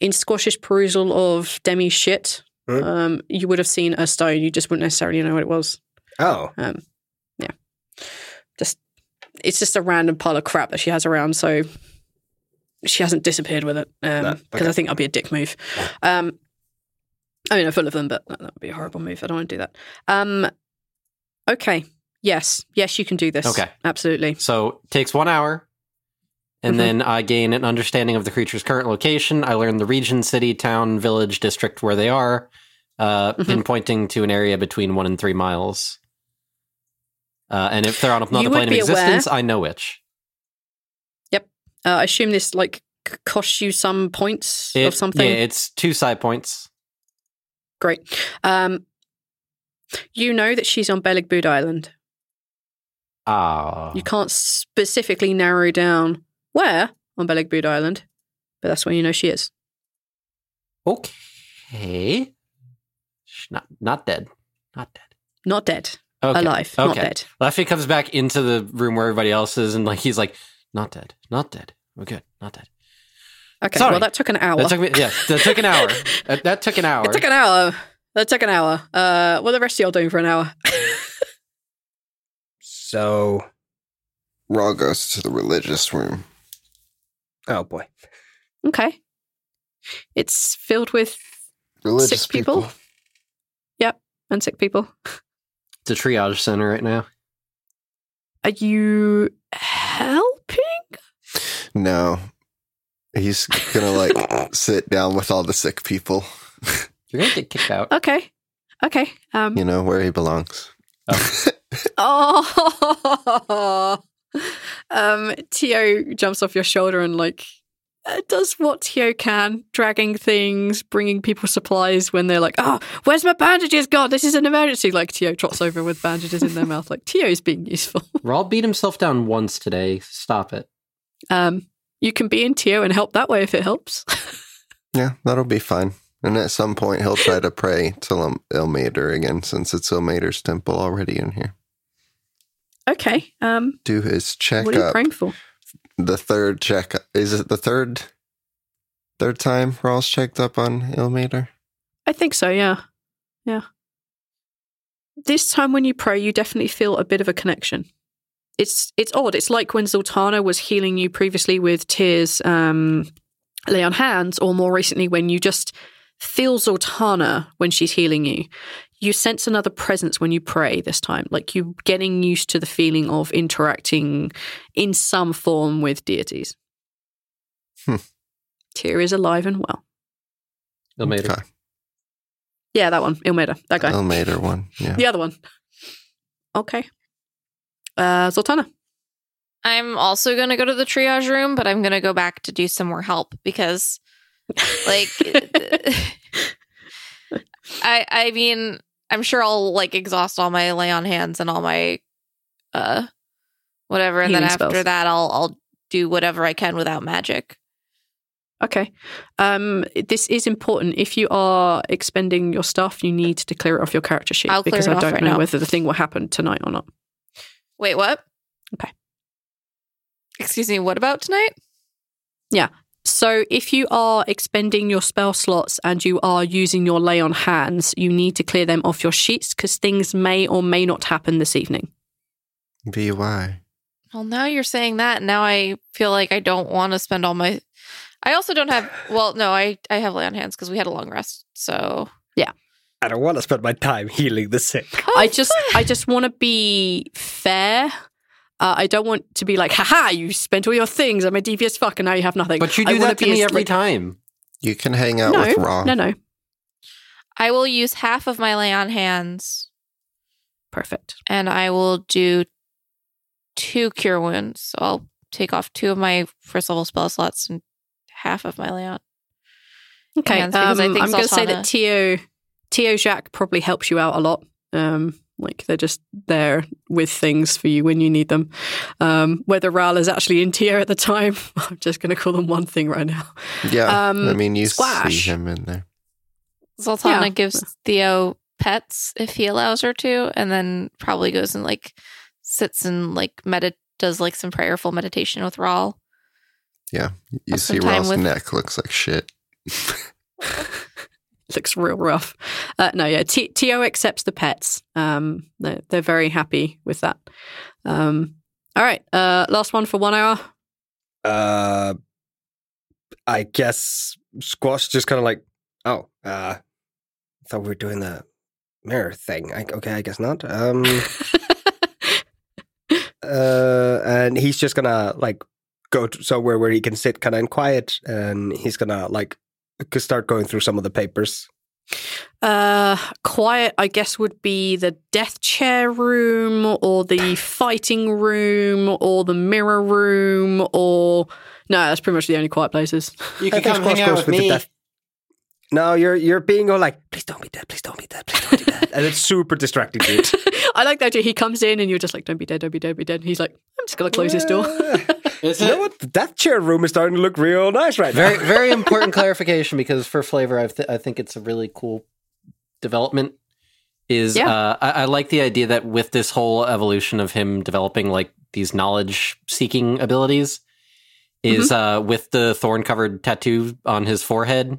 in Squash's perusal of Demi's shit, mm. um, you would have seen a stone. You just wouldn't necessarily know what it was. Oh, um, yeah. Just it's just a random pile of crap that she has around. So she hasn't disappeared with it because um, no, okay. I think that'd be a dick move. Um, I mean, I'm full of them, but that would be a horrible move. I don't want to do that. Um, okay. Yes. Yes, you can do this. Okay. Absolutely. So it takes one hour, and mm-hmm. then I gain an understanding of the creature's current location. I learn the region, city, town, village, district where they are, uh, mm-hmm. pinpointing to an area between one and three miles. Uh, and if they're on another plane of existence, aware. I know which. Yep. Uh, I assume this, like, costs you some points it, of something? Yeah, it's two psi points. Great. Um, you know that she's on Belegbud Island. Ah. Oh. You can't specifically narrow down where on Belegbud Island, but that's where you know she is. Okay. She's not, not dead. Not dead. Not dead. Okay. Alive. Okay. Not dead. Lafian comes back into the room where everybody else is, and like he's like, not dead. Not dead. We're good. Not dead. Okay, Sorry. well, that took an hour. That took me, yeah, that took an hour. that, that took an hour. It took an hour. That took an hour. Uh, what are the rest of y'all doing for an hour? So, Rhal goes to the religious room. Oh, boy. Okay. It's filled with religious sick people. people. Yep, and sick people. It's a triage center right now. Are you helping? No. He's going to, like, sit down with all the sick people. You're going to get kicked out. Okay. Okay. Um, you know, where he belongs. Oh. oh. Um, Tio jumps off your shoulder and, like, does what Tio can, dragging things, bringing people supplies when they're like, oh, where's my bandages? God, this is an emergency. Like, Tio trots over with bandages in their mouth. Like, Tio's being useful. Rhal beat himself down once today. Stop it. Um. You can be in Tio and help that way if it helps. Yeah, that'll be fine. And at some point, he'll try to pray to Il- Ilmater again, since it's Ilmater's temple already in here. Okay. Um, Do his checkup. What are you praying for? The third checkup. Is it the third third time Rhal's checked up on Ilmater? I think so, yeah. Yeah. This time when you pray, you definitely feel a bit of a connection. It's it's odd. It's like when Zoltana was healing you previously with tears, um, lay on hands, or more recently when you just feel Zoltana when she's healing you. You sense another presence when you pray this time. Like you're getting used to the feeling of interacting in some form with deities. Hmm. Tyr is alive and well. Ilmater. Okay. Yeah, that one. Ilmater. That guy. Ilmater one. Yeah. The other one. Okay. Uh, Zoltana. I'm also going to go to the triage room, but I'm going to go back to do some more help because, like, I I mean, I'm sure I'll, like, exhaust all my lay on hands and all my uh whatever, and Healing then after spells. that I'll I'll do whatever I can without magic. Okay. Um, this is important. If you are expending your stuff, you need to clear it off your character sheet I'll because I don't right know now. whether the thing will happen tonight or not. Wait, what? Okay. Excuse me, what about tonight? Yeah. So if you are expending your spell slots and you are using your lay on hands, you need to clear them off your sheets because things may or may not happen this evening. B Y. Well, now you're saying that, and now I feel like I don't want to spend all my... I also don't have... Well, no, I, I have lay on hands because we had a long rest, so... Yeah. I don't want to spend my time healing the sick. Oh, I just I just want to be fair. Uh, I don't want to be like, haha, you spent all your things. I'm a devious fuck and now you have nothing. But you do I that to me every time. You can hang out no, with Rhal. No, no. I will use half of my lay on hands. Perfect. And I will do two cure wounds. So I'll take off two of my first level spell slots and half of my lay on. Okay, yeah, um, I think I'm going to say that Tio, Tio Jacques probably helps you out a lot. Um, like they're just there with things for you when you need them. Um, whether Rhal is actually in Tio at the time, I'm just going to call them one thing right now. Yeah, um, I mean you Squash. See him in there. Zoltana yeah. gives Theo pets if he allows her to, and then probably goes and like sits and like medit does like some prayerful meditation with Rhal. Yeah, you see Ral's with- neck looks like shit. Looks real rough. Uh, no, yeah, T- Tio accepts the pets. Um, they're, they're very happy with that. Um, all right, uh, last one for one hour. Uh, I guess Squash just kind of like, oh, uh, I thought we were doing the mirror thing. I, okay, I guess not. Um, uh, and he's just gonna like go to somewhere where he can sit kind of in quiet, and he's gonna like start going through some of the papers. Uh, quiet, I guess, would be the death chair room or the fighting room or the mirror room or... No, that's pretty much the only quiet places. You can come hang out with me. Death... No, you're you're being all like, please don't be dead, please don't be dead, please don't be dead. And it's super distracting, dude. I like that, too. He comes in and you're just like, don't be dead, don't be dead, don't be dead. And he's like, I'm just going to close yeah. this door. Is you it? Know what? The death chair room is starting to look real nice right now. Very, very important clarification, because for flavor, I, th- I think it's a really cool development. Is yeah. uh, I-, I like the idea that with this whole evolution of him developing like these knowledge-seeking abilities, is mm-hmm. uh, with the thorn-covered tattoo on his forehead,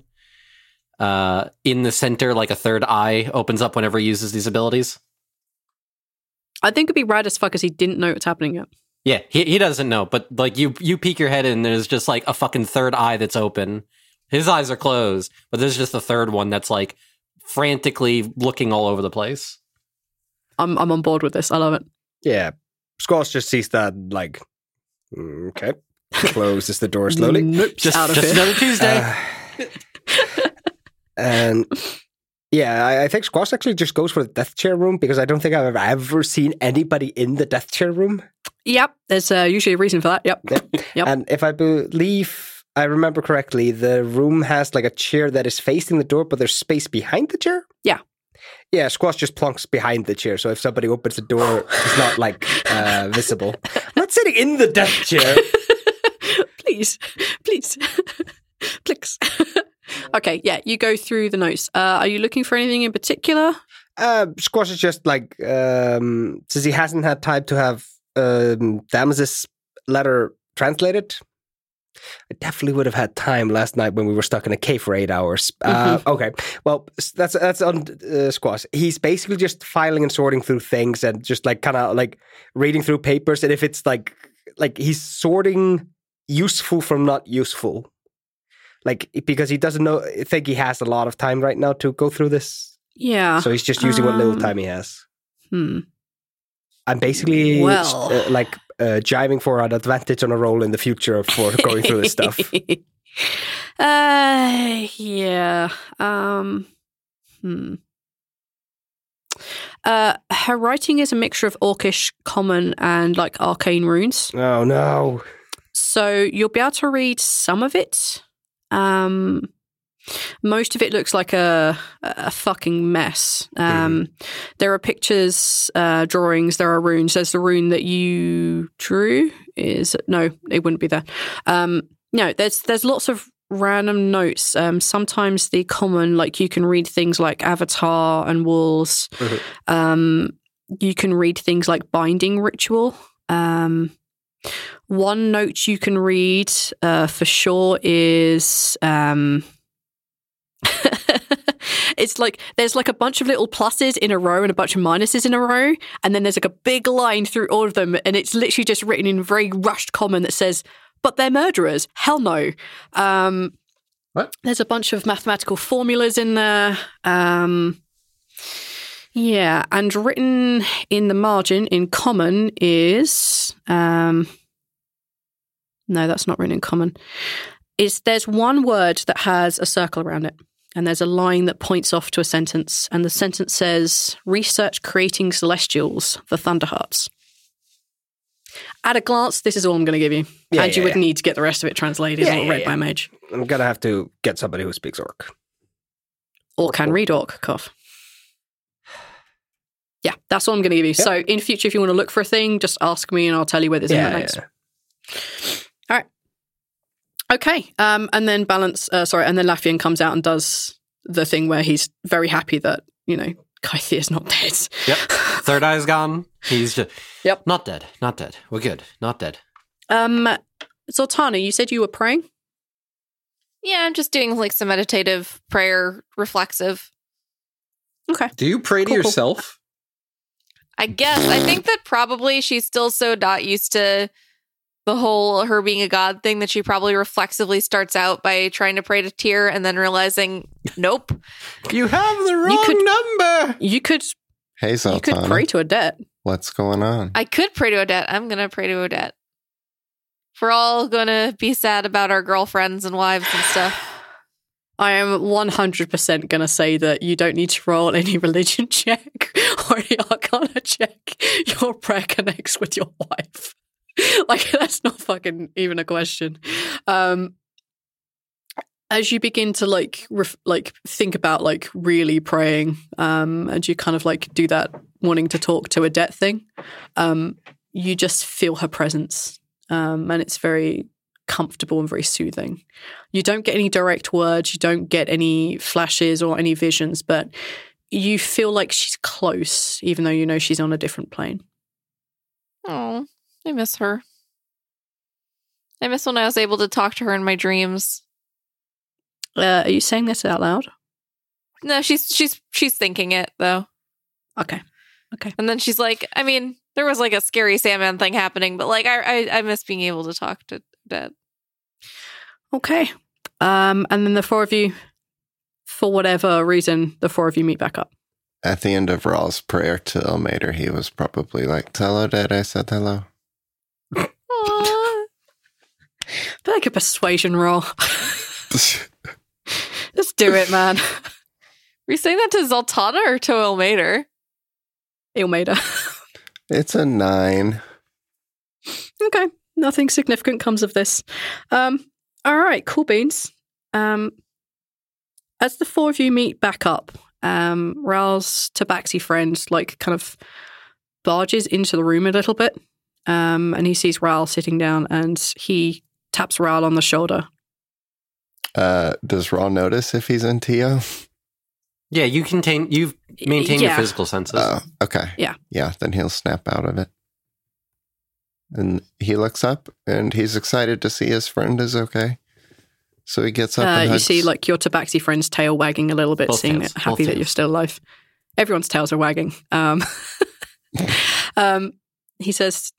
uh, in the center, like a third eye opens up whenever he uses these abilities. I think it'd be rad as fuck as he didn't know what's happening yet. Yeah, he he doesn't know, but like you you peek your head in, there's just like a fucking third eye that's open. His eyes are closed, but there's just the third one that's like frantically looking all over the place. I'm I'm on board with this. I love it. Yeah, Squash just sees that like, okay, closes the door slowly. Nope, just out of just it. Another Tuesday. Uh, and yeah, I, I think Squash actually just goes for the death chair room, because I don't think I've ever, ever seen anybody in the death chair room. Yep, there's uh, usually a reason for that. Yep. Yep. Yep. And if I believe I remember correctly, the room has like a chair that is facing the door, but there's space behind the chair? Yeah. Yeah, Squash just plunks behind the chair, so if somebody opens the door, it's not like uh, visible. I'm not sitting in the death chair. Please, please, please. Okay, yeah, you go through the notes. Uh, are you looking for anything in particular? Uh, Squash is just like, um, since he hasn't had time to have Um, Damas's letter translated. I definitely would have had time last night when we were stuck in a cave for eight hours. Uh, mm-hmm. Okay, well, that's that's on uh, Squash. He's basically just filing and sorting through things and just like kind of like reading through papers. And if it's like like he's sorting useful from not useful, like because he doesn't know. I think he has a lot of time right now to go through this. Yeah. So he's just using um, what little time he has. Hmm. I'm basically well. uh, like uh, jiving for an advantage on a roll in the future for going through this stuff. Uh, yeah. Um, hmm. Uh, her writing is a mixture of Orcish, Common, and like arcane runes. Oh no! So you'll be able to read some of it. Um, most of it looks like a a fucking mess. Um, mm. There are pictures, uh, drawings, there are runes. There's the rune that you drew. Is no, it wouldn't be there. Um, no, there's there's lots of random notes. Um, sometimes the common, like you can read things like avatar and walls. Mm-hmm. Um, you can read things like binding ritual. Um, one note you can read uh, for sure is... Um, it's like there's like a bunch of little pluses in a row and a bunch of minuses in a row, and then there's like a big line through all of them, and it's literally just written in very rushed common that says, but they're murderers, hell no. Um, what? There's a bunch of mathematical formulas in there. Um, yeah, and written in the margin in common is um, no, that's not written in common. Is there's one word that has a circle around it, and there's a line that points off to a sentence, and the sentence says, research creating celestials, the Thunderhearts. At a glance, this is all I'm going to give you. Yeah, and yeah, you would yeah. need to get the rest of it translated yeah, or yeah, read yeah. by a mage. I'm going to have to get somebody who speaks Orc. Or can read Orc, cough. Yeah, that's all I'm going to give you. Yep. So in future, if you want to look for a thing, just ask me and I'll tell you where there's yeah, in that next. Yeah. All right. Okay. Um, and then Balance, uh, sorry, and then Lafian comes out and does the thing where he's very happy that, you know, Kythea's not dead. Yep. Third eye's gone. He's just, yep. Not dead. Not dead. We're good. Not dead. Um, Zoltana, you said you were praying? Yeah, I'm just doing like some meditative prayer, reflexive. Okay. Do you pray cool. to yourself? I guess. I think that probably she's still so not used to the whole her being a god thing that she probably reflexively starts out by trying to pray to Tyr and then realizing, nope. You have the wrong you could, number. You could, hey, Zoltana, you could pray to Odette. What's going on? I could pray to Odette. I'm going to pray to Odette. We're all going to be sad about our girlfriends and wives and stuff. I am one hundred percent going to say that you don't need to roll any religion check or any arcana check. Your prayer connects with your wife. Like, that's not fucking even a question. Um, as you begin to, like, ref- like think about, like, really praying, um, and you kind of, like, do that wanting to talk to Odette thing, um, you just feel her presence. Um, and it's very comfortable and very soothing. You don't get any direct words, you don't get any flashes or any visions, but you feel like she's close, even though you know she's on a different plane. Oh, I miss her. I miss when I was able to talk to her in my dreams. Uh, are you saying this out loud? No, she's she's she's thinking it though. Okay. Okay. And then she's like, I mean, there was like a scary Sandman thing happening, but like I I, I miss being able to talk to Dad. Okay. Um, and then the four of you, for whatever reason, the four of you meet back up. At the end of Rhal's prayer to Ilmater, he was probably like, tell Odette I said hello. Be like a persuasion roll. Just do it, man. Were you saying that to Zoltana or to Ilmater? Ilmater. It's a nine. Okay. Nothing significant comes of this. Um, all right. Cool beans. Um, as the four of you meet back up, um, Rhal's tabaxi friend, like, kind of barges into the room a little bit. Um, and he sees Rhal sitting down and he taps Rhal on the shoulder. Uh, does Rhal notice if he's in Tio? Yeah, you contain, you've maintained yeah. your physical senses. Oh, okay. Yeah. Yeah, then he'll snap out of it. And he looks up, and he's excited to see his friend is okay. So he gets up uh, and hugs. You see, like, your tabaxi friend's tail wagging a little bit, both seeing tails. It, happy both that tails. You're still alive. Everyone's tails are wagging. Um, um, he says,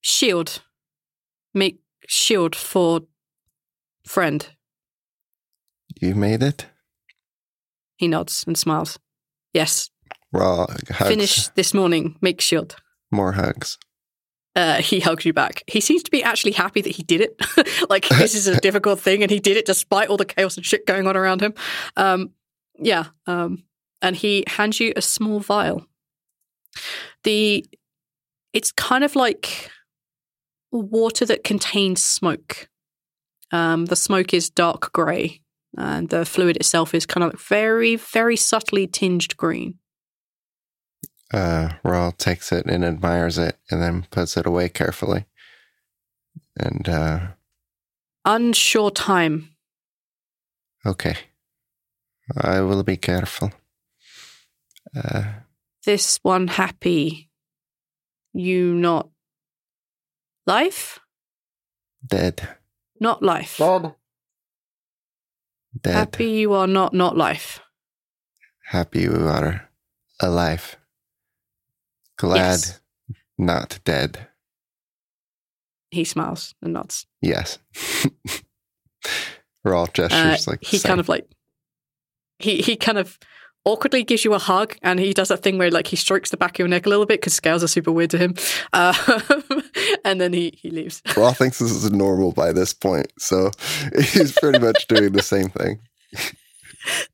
shield. Make shield for friend. You made it? He nods and smiles. Yes. Raw hugs. Finish this morning. Make shield. More hugs. Uh, he hugs you back. He seems to be actually happy that he did it. Like, this is a difficult thing, and he did it despite all the chaos and shit going on around him. Um, yeah. Um, and he hands you a small vial. The It's kind of like water that contains smoke. Um, the smoke is dark grey. And the fluid itself is kind of very, very subtly tinged green. Uh, Rhal takes it and admires it and then puts it away carefully. And, uh... unsure time. Okay. I will be careful. Uh... This one happy. You not... Life? Dead. Not life. Dead. Dead. Happy you are not not life. Happy you are alive. Glad yes. Not dead. He smiles and nods. Yes. We're all gestures uh, like he same. kind of like he he kind of awkwardly gives you a hug, and he does that thing where, like, he strokes the back of your neck a little bit because scales are super weird to him. Uh, and then he, he leaves. Rhal thinks this is normal by this point, so he's pretty much doing the same thing.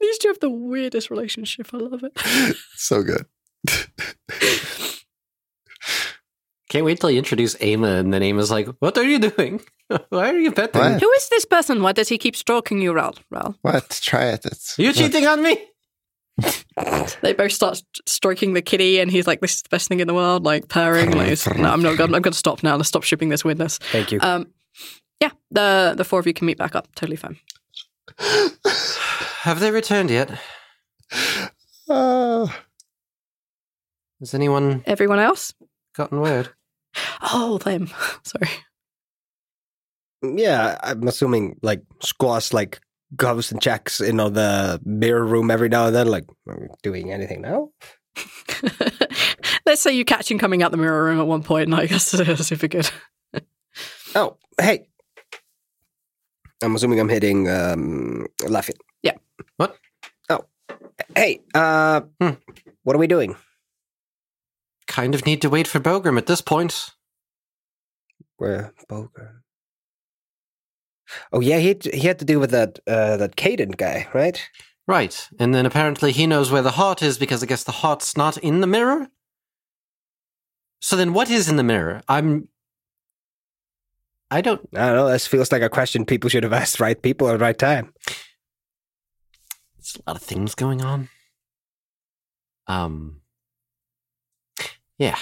These two have the weirdest relationship. I love it. So good. Can't wait till you introduce Ama, and then Ama's like, what are you doing? Why are you petting? What? Who is this person? Why does he keep stroking you, Rhal? Rhal? What? Try it. It's, are you what? cheating on me? They both start stroking the kitty, and he's like, this is the best thing in the world, like purring. Like, no, I'm not going I'm going to stop now. Let's stop shipping this weirdness. Thank you. Um, yeah, the, the four of you can meet back up. Totally fine. Have they returned yet? Uh, Has anyone... Everyone else? Gotten word? Oh, them. Sorry. Yeah, I'm assuming, like, Squash, like, goes and checks, you know, the mirror room every now and then, like, are we doing anything now? Let's say you catch him coming out the mirror room at one point, and I guess it's super good. Oh, hey. I'm assuming I'm hitting um, Lafian. Yeah. What? Oh. Hey, uh, hmm. what are we doing? Kind of need to wait for Bogrim at this point. Where Bogrim? Oh, yeah, he, he had to deal with that uh, that Caden guy, right? Right. And then apparently he knows where the heart is because I guess the heart's not in the mirror? So then what is in the mirror? I'm... I don't... I don't know. This feels like a question people should have asked right people at the right time. There's a lot of things going on. Um, yeah.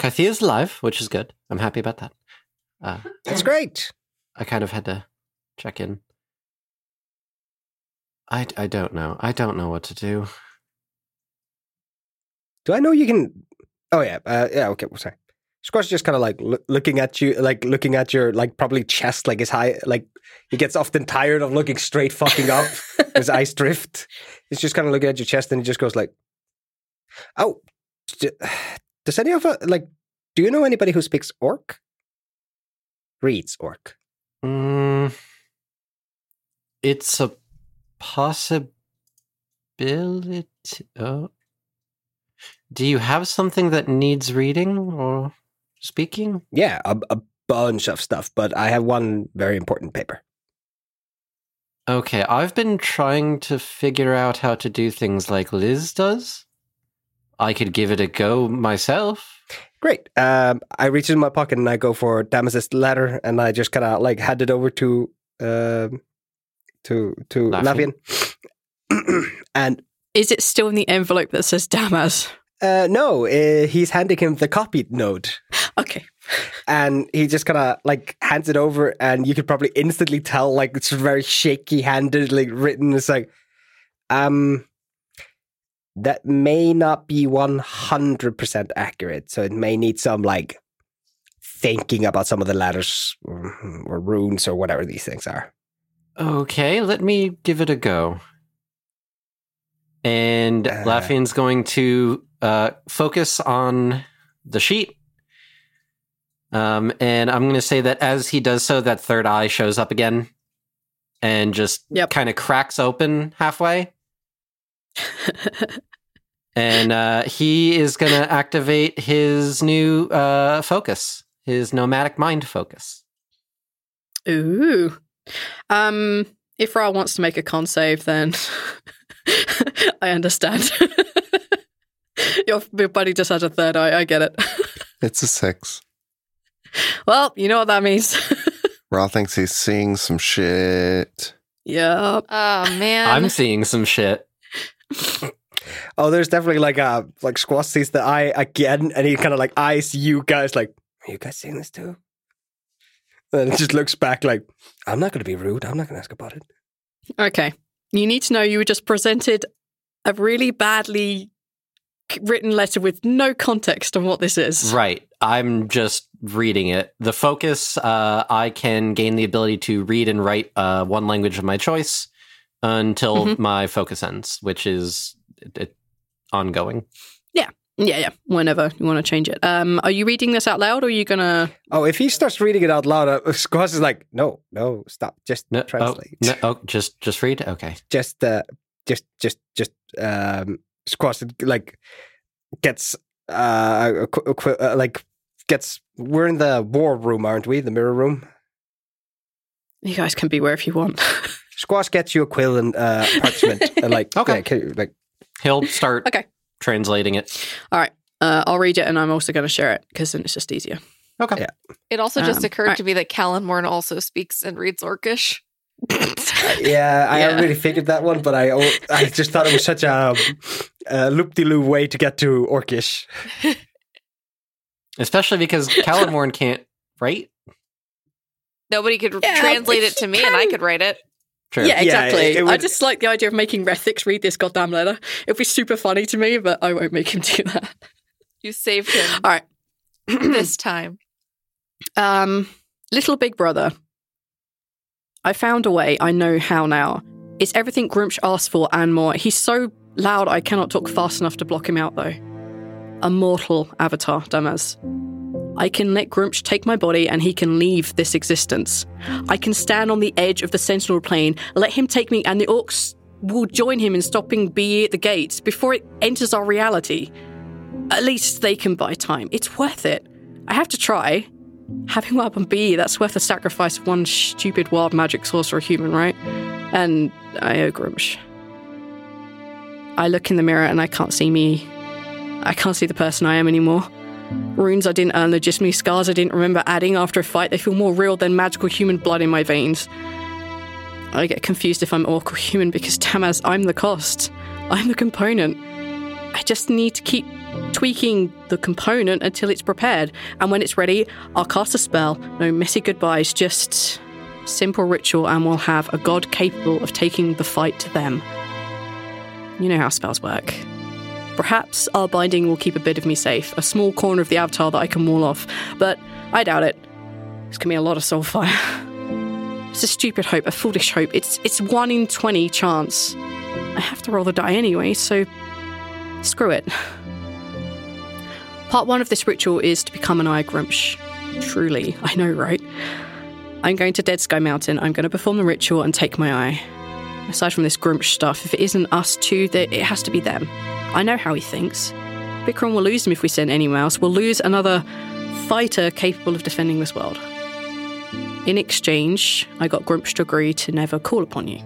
Kythea's alive, which is good. I'm happy about that. Uh, That's great. I kind of had to check in. I, I don't know. I don't know what to do. Do I know you can... Oh, yeah. Uh, yeah, okay. Well, sorry. Squash just kind of like l- looking at you, like looking at your, like probably chest, like his high, like he gets often tired of looking straight fucking up. His eyes drift. He's just kind of looking at your chest and he just goes like, oh, does any of, a, like, do you know anybody who speaks orc? Reads orc. Mm, it's a possibility. Oh. Do you have something that needs reading or... Speaking? Yeah, a, a bunch of stuff, but I have one very important paper. Okay, I've been trying to figure out how to do things like Liz does. I could give it a go myself. Great. Um, I reach in my pocket and I go for Damas's letter, and I just kind of like hand it over to uh, to to Lafian. And is it still in the envelope that says Damas? Uh, no, uh, he's handing him the copied note. Okay. And he just kind of, like, hands it over, and you could probably instantly tell, like, it's very shaky-handed, like, written. It's like, um, that may not be one hundred percent accurate, so it may need some, like, thinking about some of the letters or, or runes or whatever these things are. Okay, let me give it a go. And uh, Lafian's going to uh, focus on the sheet. Um, and I'm going to say that as he does so, that third eye shows up again and just yep. kind of cracks open halfway. And uh, he is going to activate his new uh, focus, his nomadic mind focus. Ooh. Um, if Rhal wants to make a con save, then... I understand. your, your buddy just had a third eye. I get it. It's a six. Well, you know what that means. Rhal thinks he's seeing some shit. Yeah. Oh, man. I'm seeing some shit. Oh, there's definitely like a, like Squash sees the eye again, and he kind of like eyes you guys like, are you guys seeing this too? And it just looks back like, I'm not going to be rude. I'm not going to ask about it. Okay. You need to know you were just presented a really badly written letter with no context on what this is. Right. I'm just reading it. The focus, uh, I can gain the ability to read and write uh, one language of my choice until mm-hmm. my focus ends, which is it, it, ongoing. Yeah. Yeah, yeah. Whenever you want to change it. Um, are you reading this out loud or are you going to... Oh, if he starts reading it out loud, uh, Squash is like, no, no, stop. Just no, translate. Oh, no, oh, just just read? Okay. Just, uh, just, just, just, um, Squash, like, gets, uh, qu- qu- uh, like, gets, we're in the war room, aren't we? The mirror room? You guys can be where if you want. Squash gets you a quill and uh, parchment. And like, okay. Yeah, can, like, he'll start... Okay. Translating it. All right. Uh, I'll read it and I'm also going to share it because then it's just easier. Okay. Yeah. It also just um, occurred right. to me that Callan Morn also speaks and reads Orcish. yeah, I yeah. haven't really figured that one, but I I just thought it was such a, a loop-de-loo way to get to Orcish. Especially because Callan Morn can't write. Nobody could yeah, translate it to me, can. And I could write it. True. Yeah, exactly. Yeah, it, it would... I just like the idea of making Rethix read this goddamn letter. It'd be super funny to me, but I won't make him do that. You saved him. All right. This time. Um, Little Big Brother. I found a way. I know how now. It's everything Grumsh asked for and more. He's so loud I cannot talk fast enough to block him out, though. A mortal avatar, Damaz. I can let Grumsh take my body and he can leave this existence. I can stand on the edge of the sentinel plane, let him take me, and the orcs will join him in stopping Be at the gates before it enters our reality. At least they can buy time. It's worth it. I have to try. Having up and Be, that's worth the sacrifice of one stupid wild magic sorcerer human, right? And I owe Grumsh. I look in the mirror and I can't see me. I can't see the person I am anymore. Runes I didn't earn legitimately, scars I didn't remember adding after a fight, they feel more real than magical human blood in my veins. I get confused if I'm orc or human because, Damaz, I'm the cost. I'm the component. I just need to keep tweaking the component until it's prepared. And when it's ready, I'll cast a spell. No messy goodbyes, just simple ritual, and we'll have a god capable of taking the fight to them. You know how spells work. Perhaps our binding will keep a bit of me safe, a small corner of the avatar that I can wall off, but I doubt it. It's going to be a lot of soulfire. It's a stupid hope, a foolish hope. It's it's one in twenty chance. I have to roll the die anyway, so screw it. Part one of this ritual is to become an eye Grumsh. Truly, I know, right? I'm going to Dead Sky Mountain. I'm going to perform the ritual and take my eye. Aside from this Grumsh stuff, if it isn't us two, it has to be them. I know how he thinks. Bikrun will lose him if we send anyone else. We'll lose another fighter capable of defending this world. In exchange, I got Grumsh to agree to never call upon you.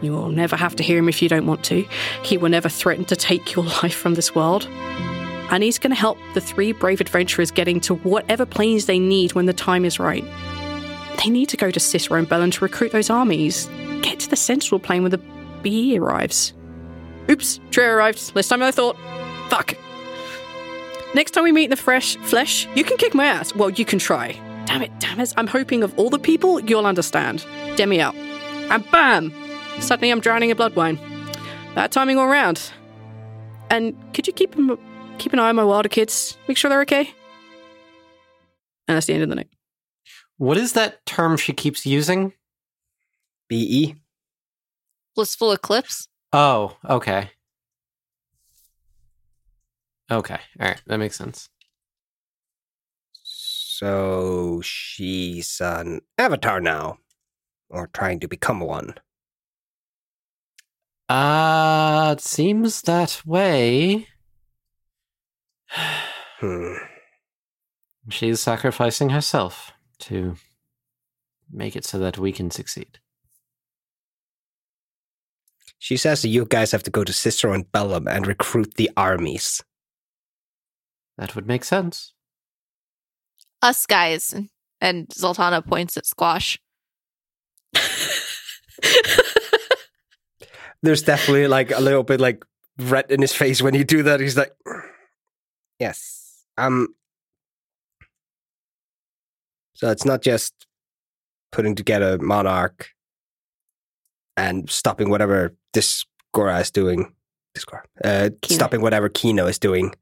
You will never have to hear him if you don't want to. He will never threaten to take your life from this world. And he's going to help the three brave adventurers getting to whatever planes they need when the time is right. They need to go to Cicero and Bellon to recruit those armies. Get to the central plane when the B arrives. Oops, Trey arrived. Less time than I thought. Fuck. Next time we meet in the fresh flesh, you can kick my ass. Well, you can try. Damn it, damn it. I'm hoping of all the people, you'll understand. Demi out. And bam! Suddenly I'm drowning in blood wine. Bad timing all round. And could you keep, keep an eye on my wilder kids? Make sure they're okay? And that's the end of the note. What is that term she keeps using? B E. Blissful eclipse? Oh, okay. Okay, all right, that makes sense. So she's an avatar now, or trying to become one. Uh, it seems that way. hmm. She's sacrificing herself to make it so that we can succeed. She says that you guys have to go to Cicero and Bellum and recruit the armies. That would make sense. Us guys. And Zoltana points at Squash. There's definitely like a little bit like red in his face when you do that. He's like, yes. Um. So it's not just putting together a monarch and stopping whatever Discora is doing. Discora. Uh, stopping whatever Kino is doing.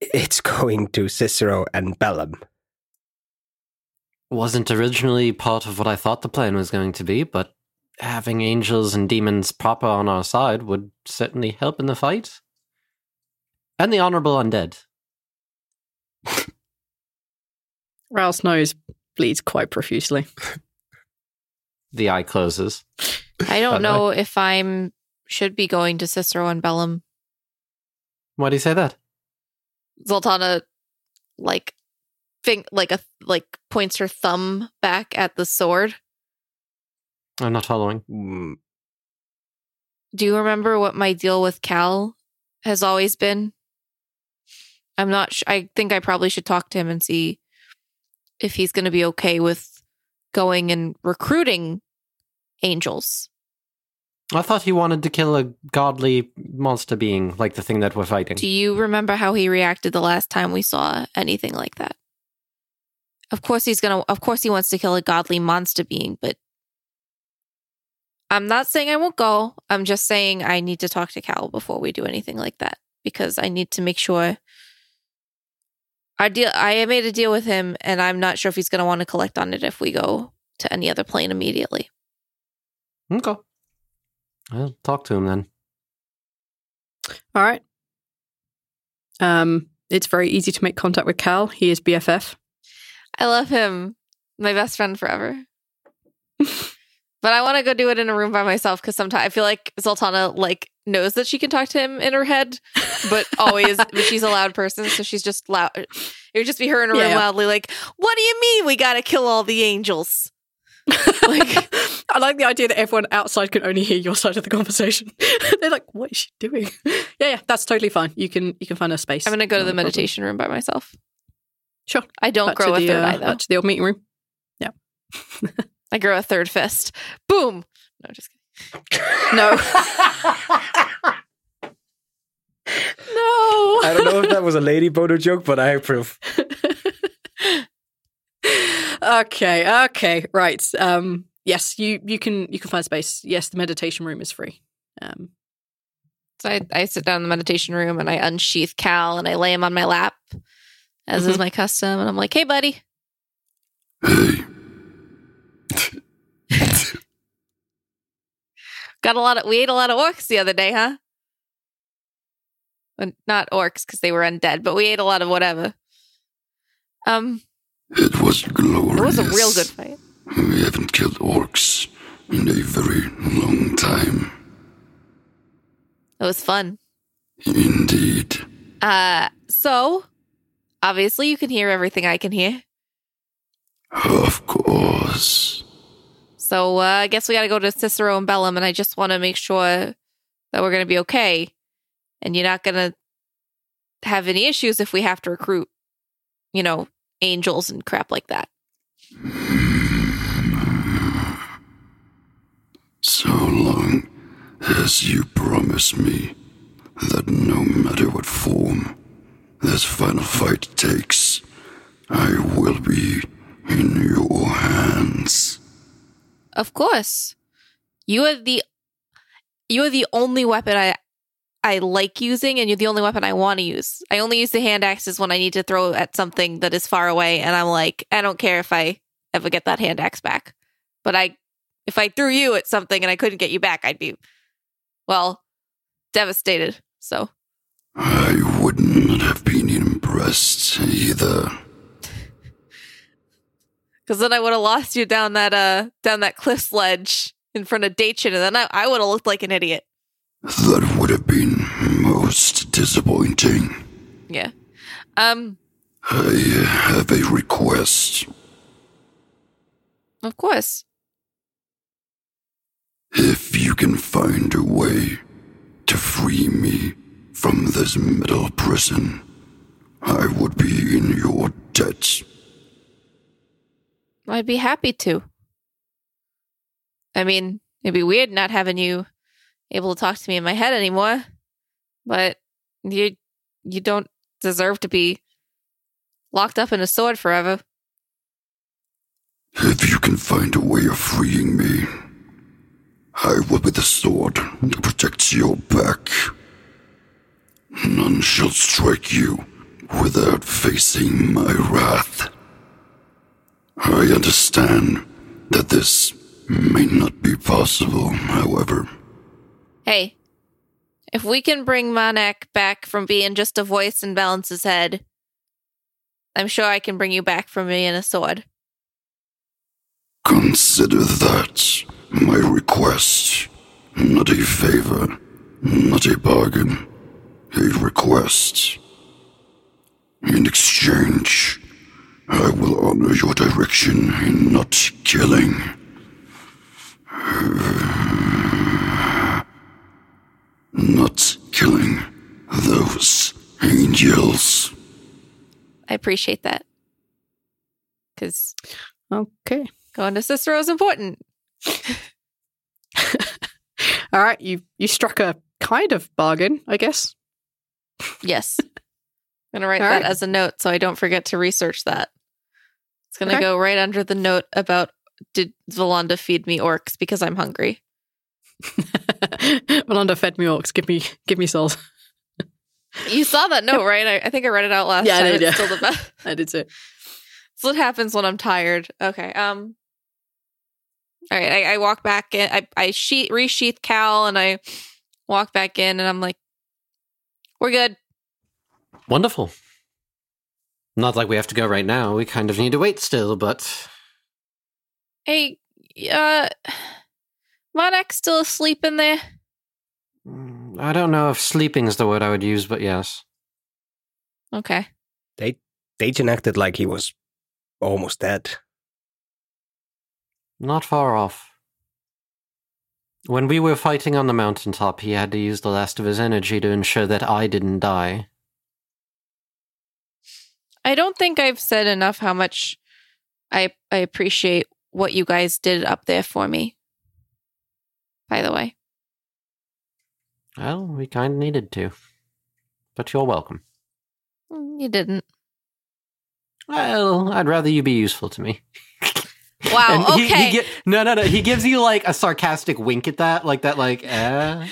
It's going to Cicero and Bellum. Wasn't originally part of what I thought the plan was going to be, but having angels and demons proper on our side would certainly help in the fight. And the honorable undead. Ral's nose bleeds quite profusely. The eye closes. I don't know if I'm should be going to Cicero and Bellum. Why do you say that? Zoltana, like, think like a like points her thumb back at the sword. I'm not following. Do you remember what my deal with Cal has always been? I'm not sh- I think I probably should talk to him and see if he's going to be okay with going and recruiting angels. I thought he wanted to kill a godly monster being, like the thing that we're fighting. Do you remember how he reacted the last time we saw anything like that? Of course he's going to, of course he wants to kill a godly monster being, but I'm not saying I won't go. I'm just saying I need to talk to Cal before we do anything like that, because I need to make sure I deal. I made a deal with him, and I'm not sure if he's going to want to collect on it if we go to any other plane immediately. Okay. I'll talk to him then. All right. Um, it's very easy to make contact with Cal. He is B F F. I love him. My best friend forever. But I want to go do it in a room by myself, because sometimes I feel like Zoltana like knows that she can talk to him in her head, but always but she's a loud person, so she's just loud. It would just be her in a room yeah, yeah. loudly like, "What do you mean we gotta kill all the angels?" Like, I like the idea that everyone outside can only hear your side of the conversation. They're like, "What is she doing?" yeah, yeah, that's totally fine. You can you can find a space. I'm gonna go to the meditation room by myself. Sure, I don't back grow a the, third uh, eye though. Back to the old meeting room. Yeah. I grow a third fist. Boom. No, just kidding. No. No. I don't know if that was a lady boner joke, but I approve. okay, okay, right. Um, yes, you, you can you can find space. Yes, the meditation room is free. Um, so I, I sit down in the meditation room and I unsheath Cal and I lay him on my lap, as mm-hmm. is my custom, and I'm like, "Hey, buddy." Hey. Got a lot of, we ate a lot of orcs the other day, huh? Well, not orcs because they were undead, but we ate a lot of whatever. Um, it was glorious. It was a real good fight. We haven't killed orcs in a very long time. It was fun. Indeed. Uh, so obviously you can hear everything I can hear. Of course. So uh, I guess we got to go to Cicero and Bellum, and I just want to make sure that we're going to be okay, and you're not going to have any issues if we have to recruit, you know, angels and crap like that. So long as you promise me that no matter what form this final fight takes, I will be in your hands. Of course. You are the you are the only weapon I I like using, and you're the only weapon I want to use. I only use the hand axes when I need to throw at something that is far away, and I'm like, I don't care if I ever get that hand axe back. But I if I threw you at something and I couldn't get you back, I'd be, well, devastated. So I wouldn't have been impressed either. Because then I would have lost you down that uh down that cliff sledge in front of Daitshin, and then I, I would have looked like an idiot. That would have been most disappointing. Yeah. Um. I have a request. Of course. If you can find a way to free me from this metal prison, I would be in your debt. I'd be happy to. I mean, it'd be weird not having you able to talk to me in my head anymore, but you you don't deserve to be locked up in a sword forever. If you can find a way of freeing me, I will be the sword that protects your back. None shall strike you without facing my wrath. I understand that this may not be possible, however. Hey, if we can bring Monak back from being just a voice in Balance's head, I'm sure I can bring you back from being a sword. Consider that my request. Not a favor, not a bargain, a request. In exchange, I will honor your direction in not killing. Not killing those angels. I appreciate that. Because okay, going to Cicero is important. All right, you you struck a kind of bargain, I guess. Yes. I'm going to write All that right. as a note so I don't forget to research that. It's going to okay. go right under the note about did Valanda feed me orcs because I'm hungry. Valanda fed me orcs. Give me give me souls. You saw that note, right? I, I think I read it out last yeah, time. I did, yeah. It's still the best. I did too. It's what happens when I'm tired. Okay. Um. All right. I, I walk back in. I, I sheet, resheath Cal and I walk back in and I'm like, we're good. Wonderful. Not like we have to go right now. We kind of need to wait still, but... Hey, uh... Monak's still asleep in there? I don't know if sleeping is the word I would use, but yes. Okay. They, Daitshin acted like he was almost dead. Not far off. When we were fighting on the mountaintop, he had to use the last of his energy to ensure that I didn't die. I don't think I've said enough how much I I appreciate what you guys did up there for me, by the way. Well, we kind of needed to. But you're welcome. You didn't. Well, I'd rather you be useful to me. Wow, he, okay. He get, no, no, no. He gives you, like, a sarcastic wink at that. Like, that, like, eh.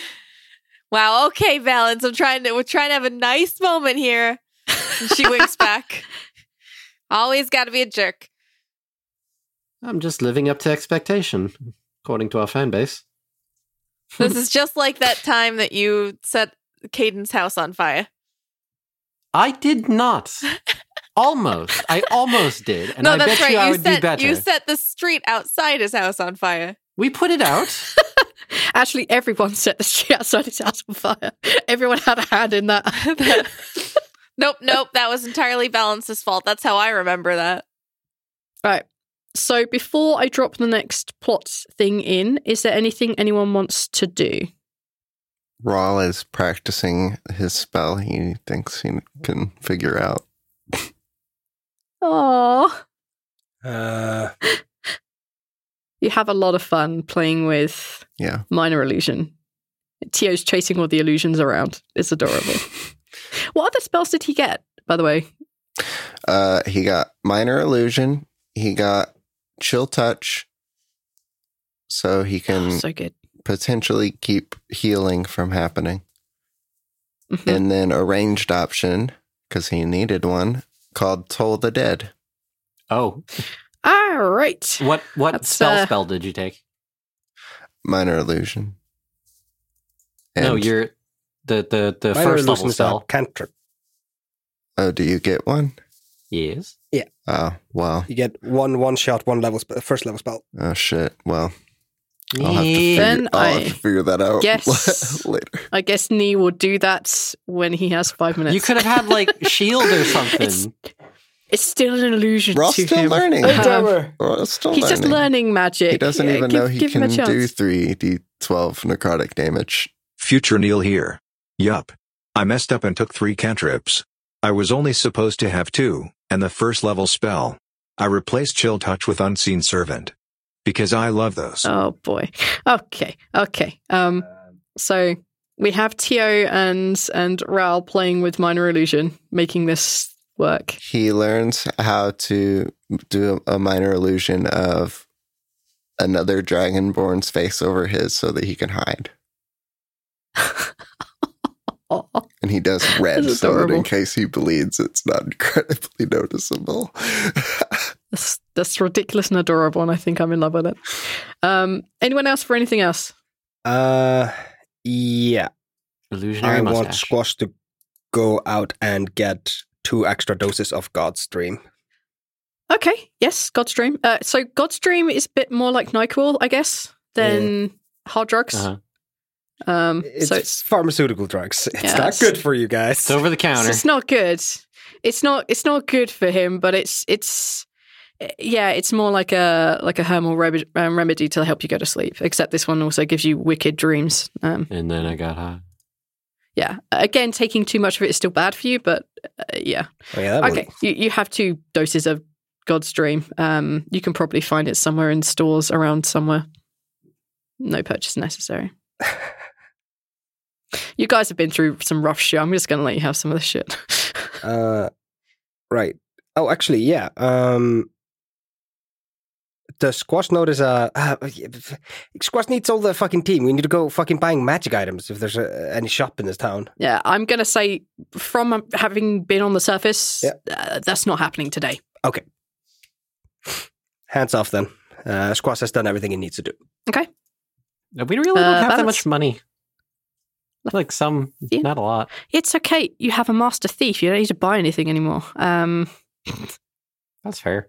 Wow, okay, Balance. I'm trying to, we're trying to have a nice moment here. And she winks back. Always gotta be a jerk. I'm just living up to expectation, according to our fan base. This is just like that time that you set Caden's house on fire. I did not. Almost. I almost did. And no, I that's bet right. you I you would set, do better. You set the street outside his house on fire. We put it out. Actually, everyone set the street outside his house on fire. Everyone had a hand in that. Nope, nope. That was entirely Balance's fault. That's how I remember that. All right. So before I drop the next plot thing in, is there anything anyone wants to do? Rhal is practicing his spell he thinks he can figure out. Aww. Uh. You have a lot of fun playing with yeah. minor illusion. Tio's chasing all the illusions around. It's adorable. What other spells did he get, by the way? Uh, he got Minor Illusion. He got Chill Touch. So he can oh, so good. potentially keep healing from happening. Mm-hmm. And then a ranged option, because he needed one, called Toll the Dead. Oh. All right. What what That's, spell uh... spell did you take? Minor Illusion. And no, you're... The the, the first level spell. Cantrip. Oh, do you get one? Yes. Yeah. Oh, wow. You get one one shot, one level spe- first level spell. Oh, shit. Well, I'll have to figure, then I'll have to figure that out guess, later. I guess Nee will do that when he has five minutes. You could have had, like, shield or something. It's, it's still an illusion Ross to still him. Learning. Um, Ross still he's learning. He's just learning magic. He doesn't yeah, even give, know he can do three d twelve necrotic damage. Future Neil here. Yup. I messed up and took three cantrips. I was only supposed to have two, and the first level spell. I replaced Chill Touch with Unseen Servant. Because I love those. Oh, boy. Okay, okay. Um, so, we have Tio and, and Rhal playing with Minor Illusion, making this work. He learns how to do a Minor Illusion of another Dragonborn's face over his so that he can hide. And he does red, so that in case he bleeds, it's not incredibly noticeable. that's, that's ridiculous and adorable, and I think I'm in love with it. Um, anyone else for anything else? Uh, yeah. Illusionary I mustache. want Squash to go out and get two extra doses of God's Dream. Okay, yes, God's Dream. Uh, so God's Dream is a bit more like NyQuil, I guess, than yeah. hard drugs. Uh-huh. Um, it's, so it's pharmaceutical drugs. It's yeah, not it's, good for you guys. It's over the counter. It's not good. It's not. It's not good for him. But it's. It's. Yeah. It's more like a like a herbal remedy, um, remedy to help you go to sleep. Except this one also gives you wicked dreams. Um, and then I got high. yeah. Again, taking too much of it is still bad for you, but uh, yeah. Oh, yeah, that okay, you, you have two doses of God's Dream. Um, you can probably find it somewhere in stores around somewhere. No purchase necessary. You guys have been through some rough shit. I'm just going to let you have some of this shit. uh, right. Oh, actually, yeah. Um, the Squash notice, uh, uh, Squash needs all the fucking team. We need to go fucking buying magic items if there's a, any shop in this town. Yeah, I'm going to say from having been on the surface, yeah. uh, that's not happening today. Okay. Hands off then. Uh, Squash has done everything he needs to do. Okay. We really don't uh, have balance. that much money. Like some, yeah. Not a lot. It's okay. You have a master thief. You don't need to buy anything anymore. Um, That's fair.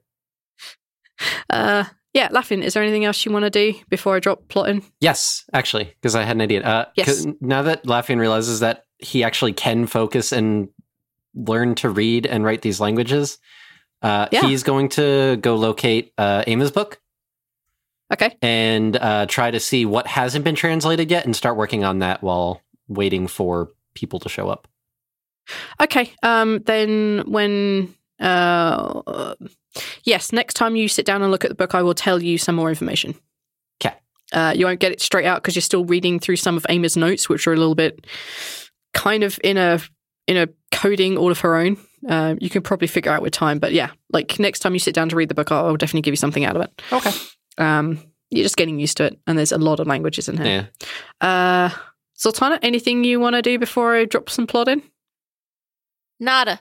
Uh, yeah, Lafian, is there anything else you want to do before I drop plotting? Yes, actually, because I had an idea. Uh, yes. Now that Lafian realizes that he actually can focus and learn to read and write these languages, uh, yeah. he's going to go locate uh, Ama's book. Okay. And uh, try to see what hasn't been translated yet and start working on that while waiting for people to show up. Okay. Um, then when... Uh, uh, yes, next time you sit down and look at the book, I will tell you some more information. Okay. Uh, you won't get it straight out because you're still reading through some of Ama's notes, which are a little bit kind of in a, in a coding all of her own. Uh, you can probably figure out with time. But yeah, like next time you sit down to read the book, I'll, I'll definitely give you something out of it. Okay. Um, you're just getting used to it. And there's a lot of languages in here. Yeah. Uh, Zoltana, anything you want to do before I drop some plot in? Nada.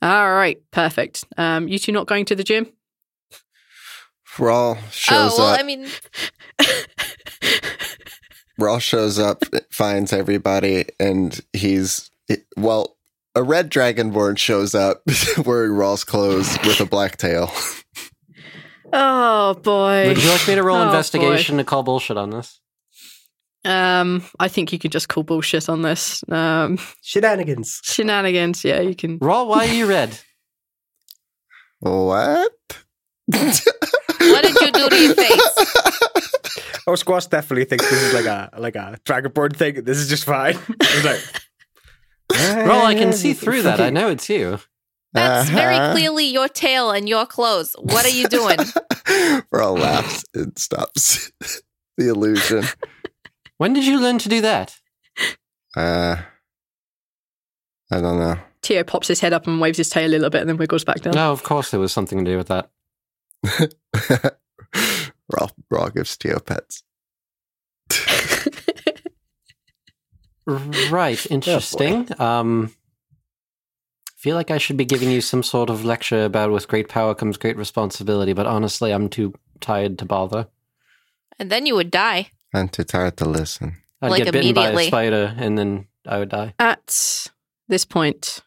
All right, perfect. Um, you two not going to the gym? Rhal shows up. Oh, well, up. I mean... Rhal shows up, finds everybody, and he's... Well, a red dragonborn shows up wearing Rhal's clothes with a black tail. Oh, boy. Would you like me to roll oh, investigation boy. to call bullshit on this? Um, I think you could just call bullshit on this. Um, shenanigans. Shenanigans, yeah, you can. Rhal, why are you red? What? What did you do to your face? Oh, Squash definitely thinks this is like a like a dragonborn thing. This is just fine. It's like, Rhal, I can see through that. I know it's you. That's uh-huh. very clearly your tail and your clothes. What are you doing? Rhal laughs and stops the illusion. When did you learn to do that? Uh, I don't know. Tio pops his head up and waves his tail a little bit and then wiggles back down. No, of course there was something to do with that. Rhal, Rhal gives Tio pets. Right, interesting. Oh, um, I feel like I should be giving you some sort of lecture about with great power comes great responsibility, but honestly, I'm too tired to bother. And then you would die. I'm too tired to listen. I'd like get bitten by a spider and then I would die. At this point,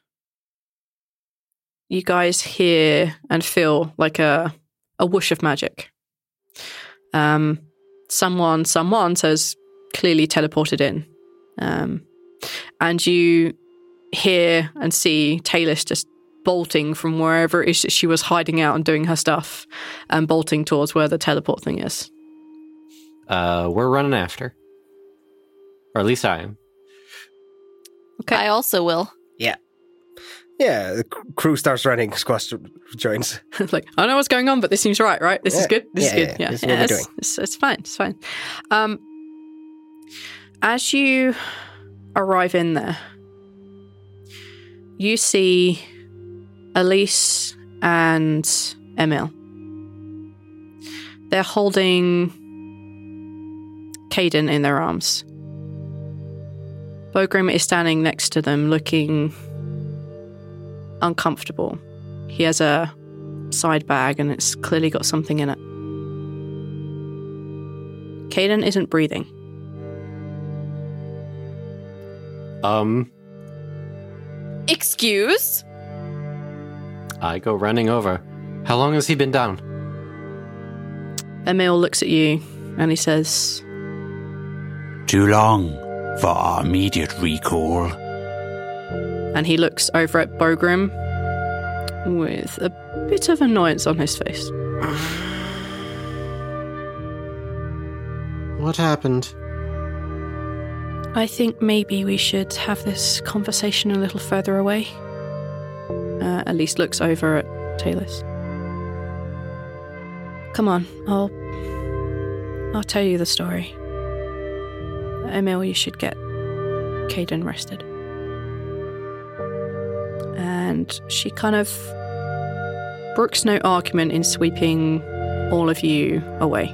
you guys hear and feel like a a whoosh of magic. Um, someone, someone has clearly teleported in. Um, and you hear and see Talus just bolting from wherever it is that she was hiding out and doing her stuff and bolting towards where the teleport thing is. Uh, we're running after. Or at least I am. Okay. I also will. Yeah. Yeah, the crew starts running, Squash joins. Like, I don't know what's going on, but this seems right, right? This yeah. is good? This yeah, is good. Yeah, yeah. yeah. This is yeah, what it's, we're doing. It's, it's fine, it's fine. Um, as you arrive in there, you see Elise and Emil. They're holding... Caden in their arms. Bogrim is standing next to them, looking uncomfortable. He has a side bag and it's clearly got something in it. Caden isn't breathing. Um. Excuse? I go running over. How long has he been down? Emil looks at you and he says... Too long for our immediate recall. And he looks over at Bogrim with a bit of annoyance on his face. What happened? I think maybe we should have this conversation a little further away. Uh, Elise looks over at Talus. Come on, I'll... I'll tell you the story. Emil, you should get Caden rested. And she kind of brooks no argument in sweeping all of you away.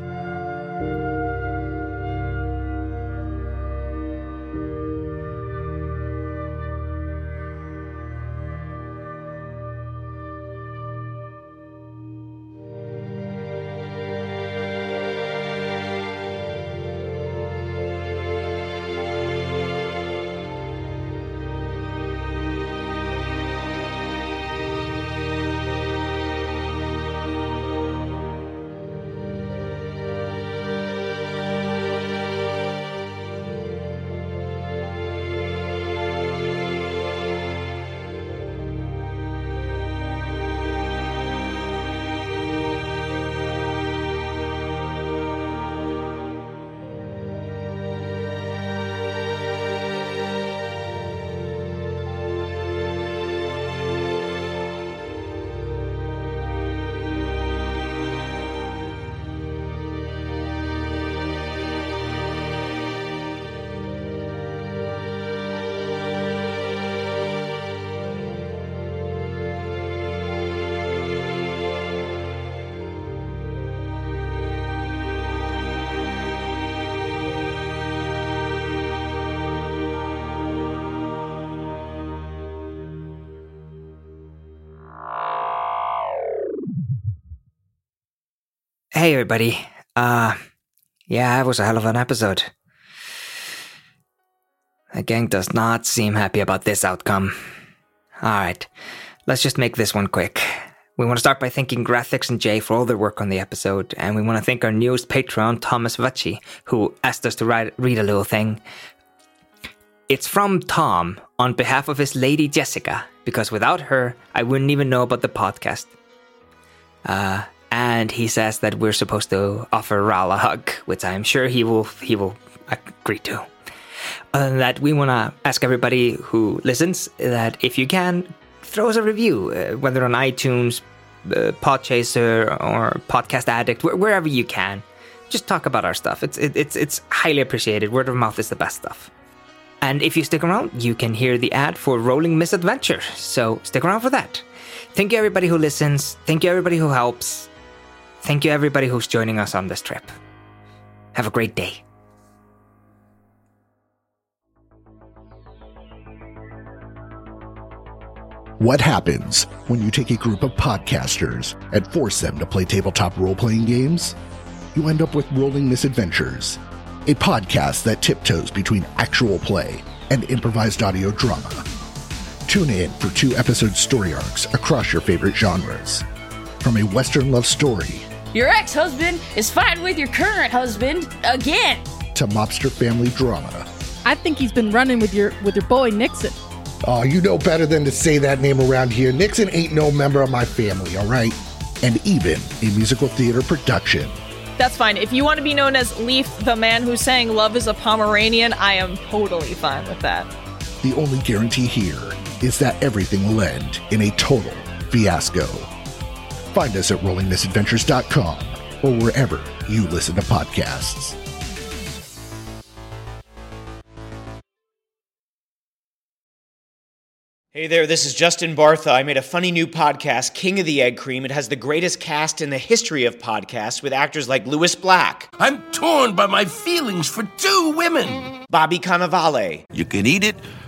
Hey everybody, uh, yeah, it was a hell of an episode. The gang does not seem happy about this outcome. Alright, let's just make this one quick. We want to start by thanking Graphics and Jay for all their work on the episode, and we want to thank our newest Patreon, Thomas Vecchi, who asked us to write, read a little thing. It's from Tom, on behalf of his lady Jessica, because without her, I wouldn't even know about the podcast. Uh... And he says that we're supposed to offer Rhal a hug, which I'm sure he will he will agree to. Other than that, we want to ask everybody who listens that if you can, throw us a review, uh, whether on iTunes, uh, Podchaser, or Podcast Addict, wh- wherever you can. Just talk about our stuff. It's it, it's it's highly appreciated. Word of mouth is the best stuff. And if you stick around, you can hear the ad for Rolling Misadventure. So stick around for that. Thank you everybody who listens. Thank you everybody who helps. Thank you everybody who's joining us on this trip. Have a great day. What happens when you take a group of podcasters and force them to play tabletop role-playing games? You end up with Rolling Misadventures, a podcast that tiptoes between actual play and improvised audio drama. Tune in for two-episode story arcs across your favorite genres. From a Western love story... Your ex-husband is fighting with your current husband again! ...to mobster family drama. I think he's been running with your with your boy, Nixon. Aw, oh, you know better than to say that name around here. Nixon ain't no member of my family, all right? And even a musical theater production. That's fine. If you want to be known as Leaf, the man who sang Love is a Pomeranian, I am totally fine with that. The only guarantee here is that everything will end in a total fiasco. Find us at rolling misadventures dot com or wherever you listen to podcasts. Hey there, this is Justin Bartha. I made a funny new podcast, King of the Egg Cream. It has the greatest cast in the history of podcasts with actors like Louis Black. I'm torn by my feelings for two women. Bobby Cannavale. You can eat it,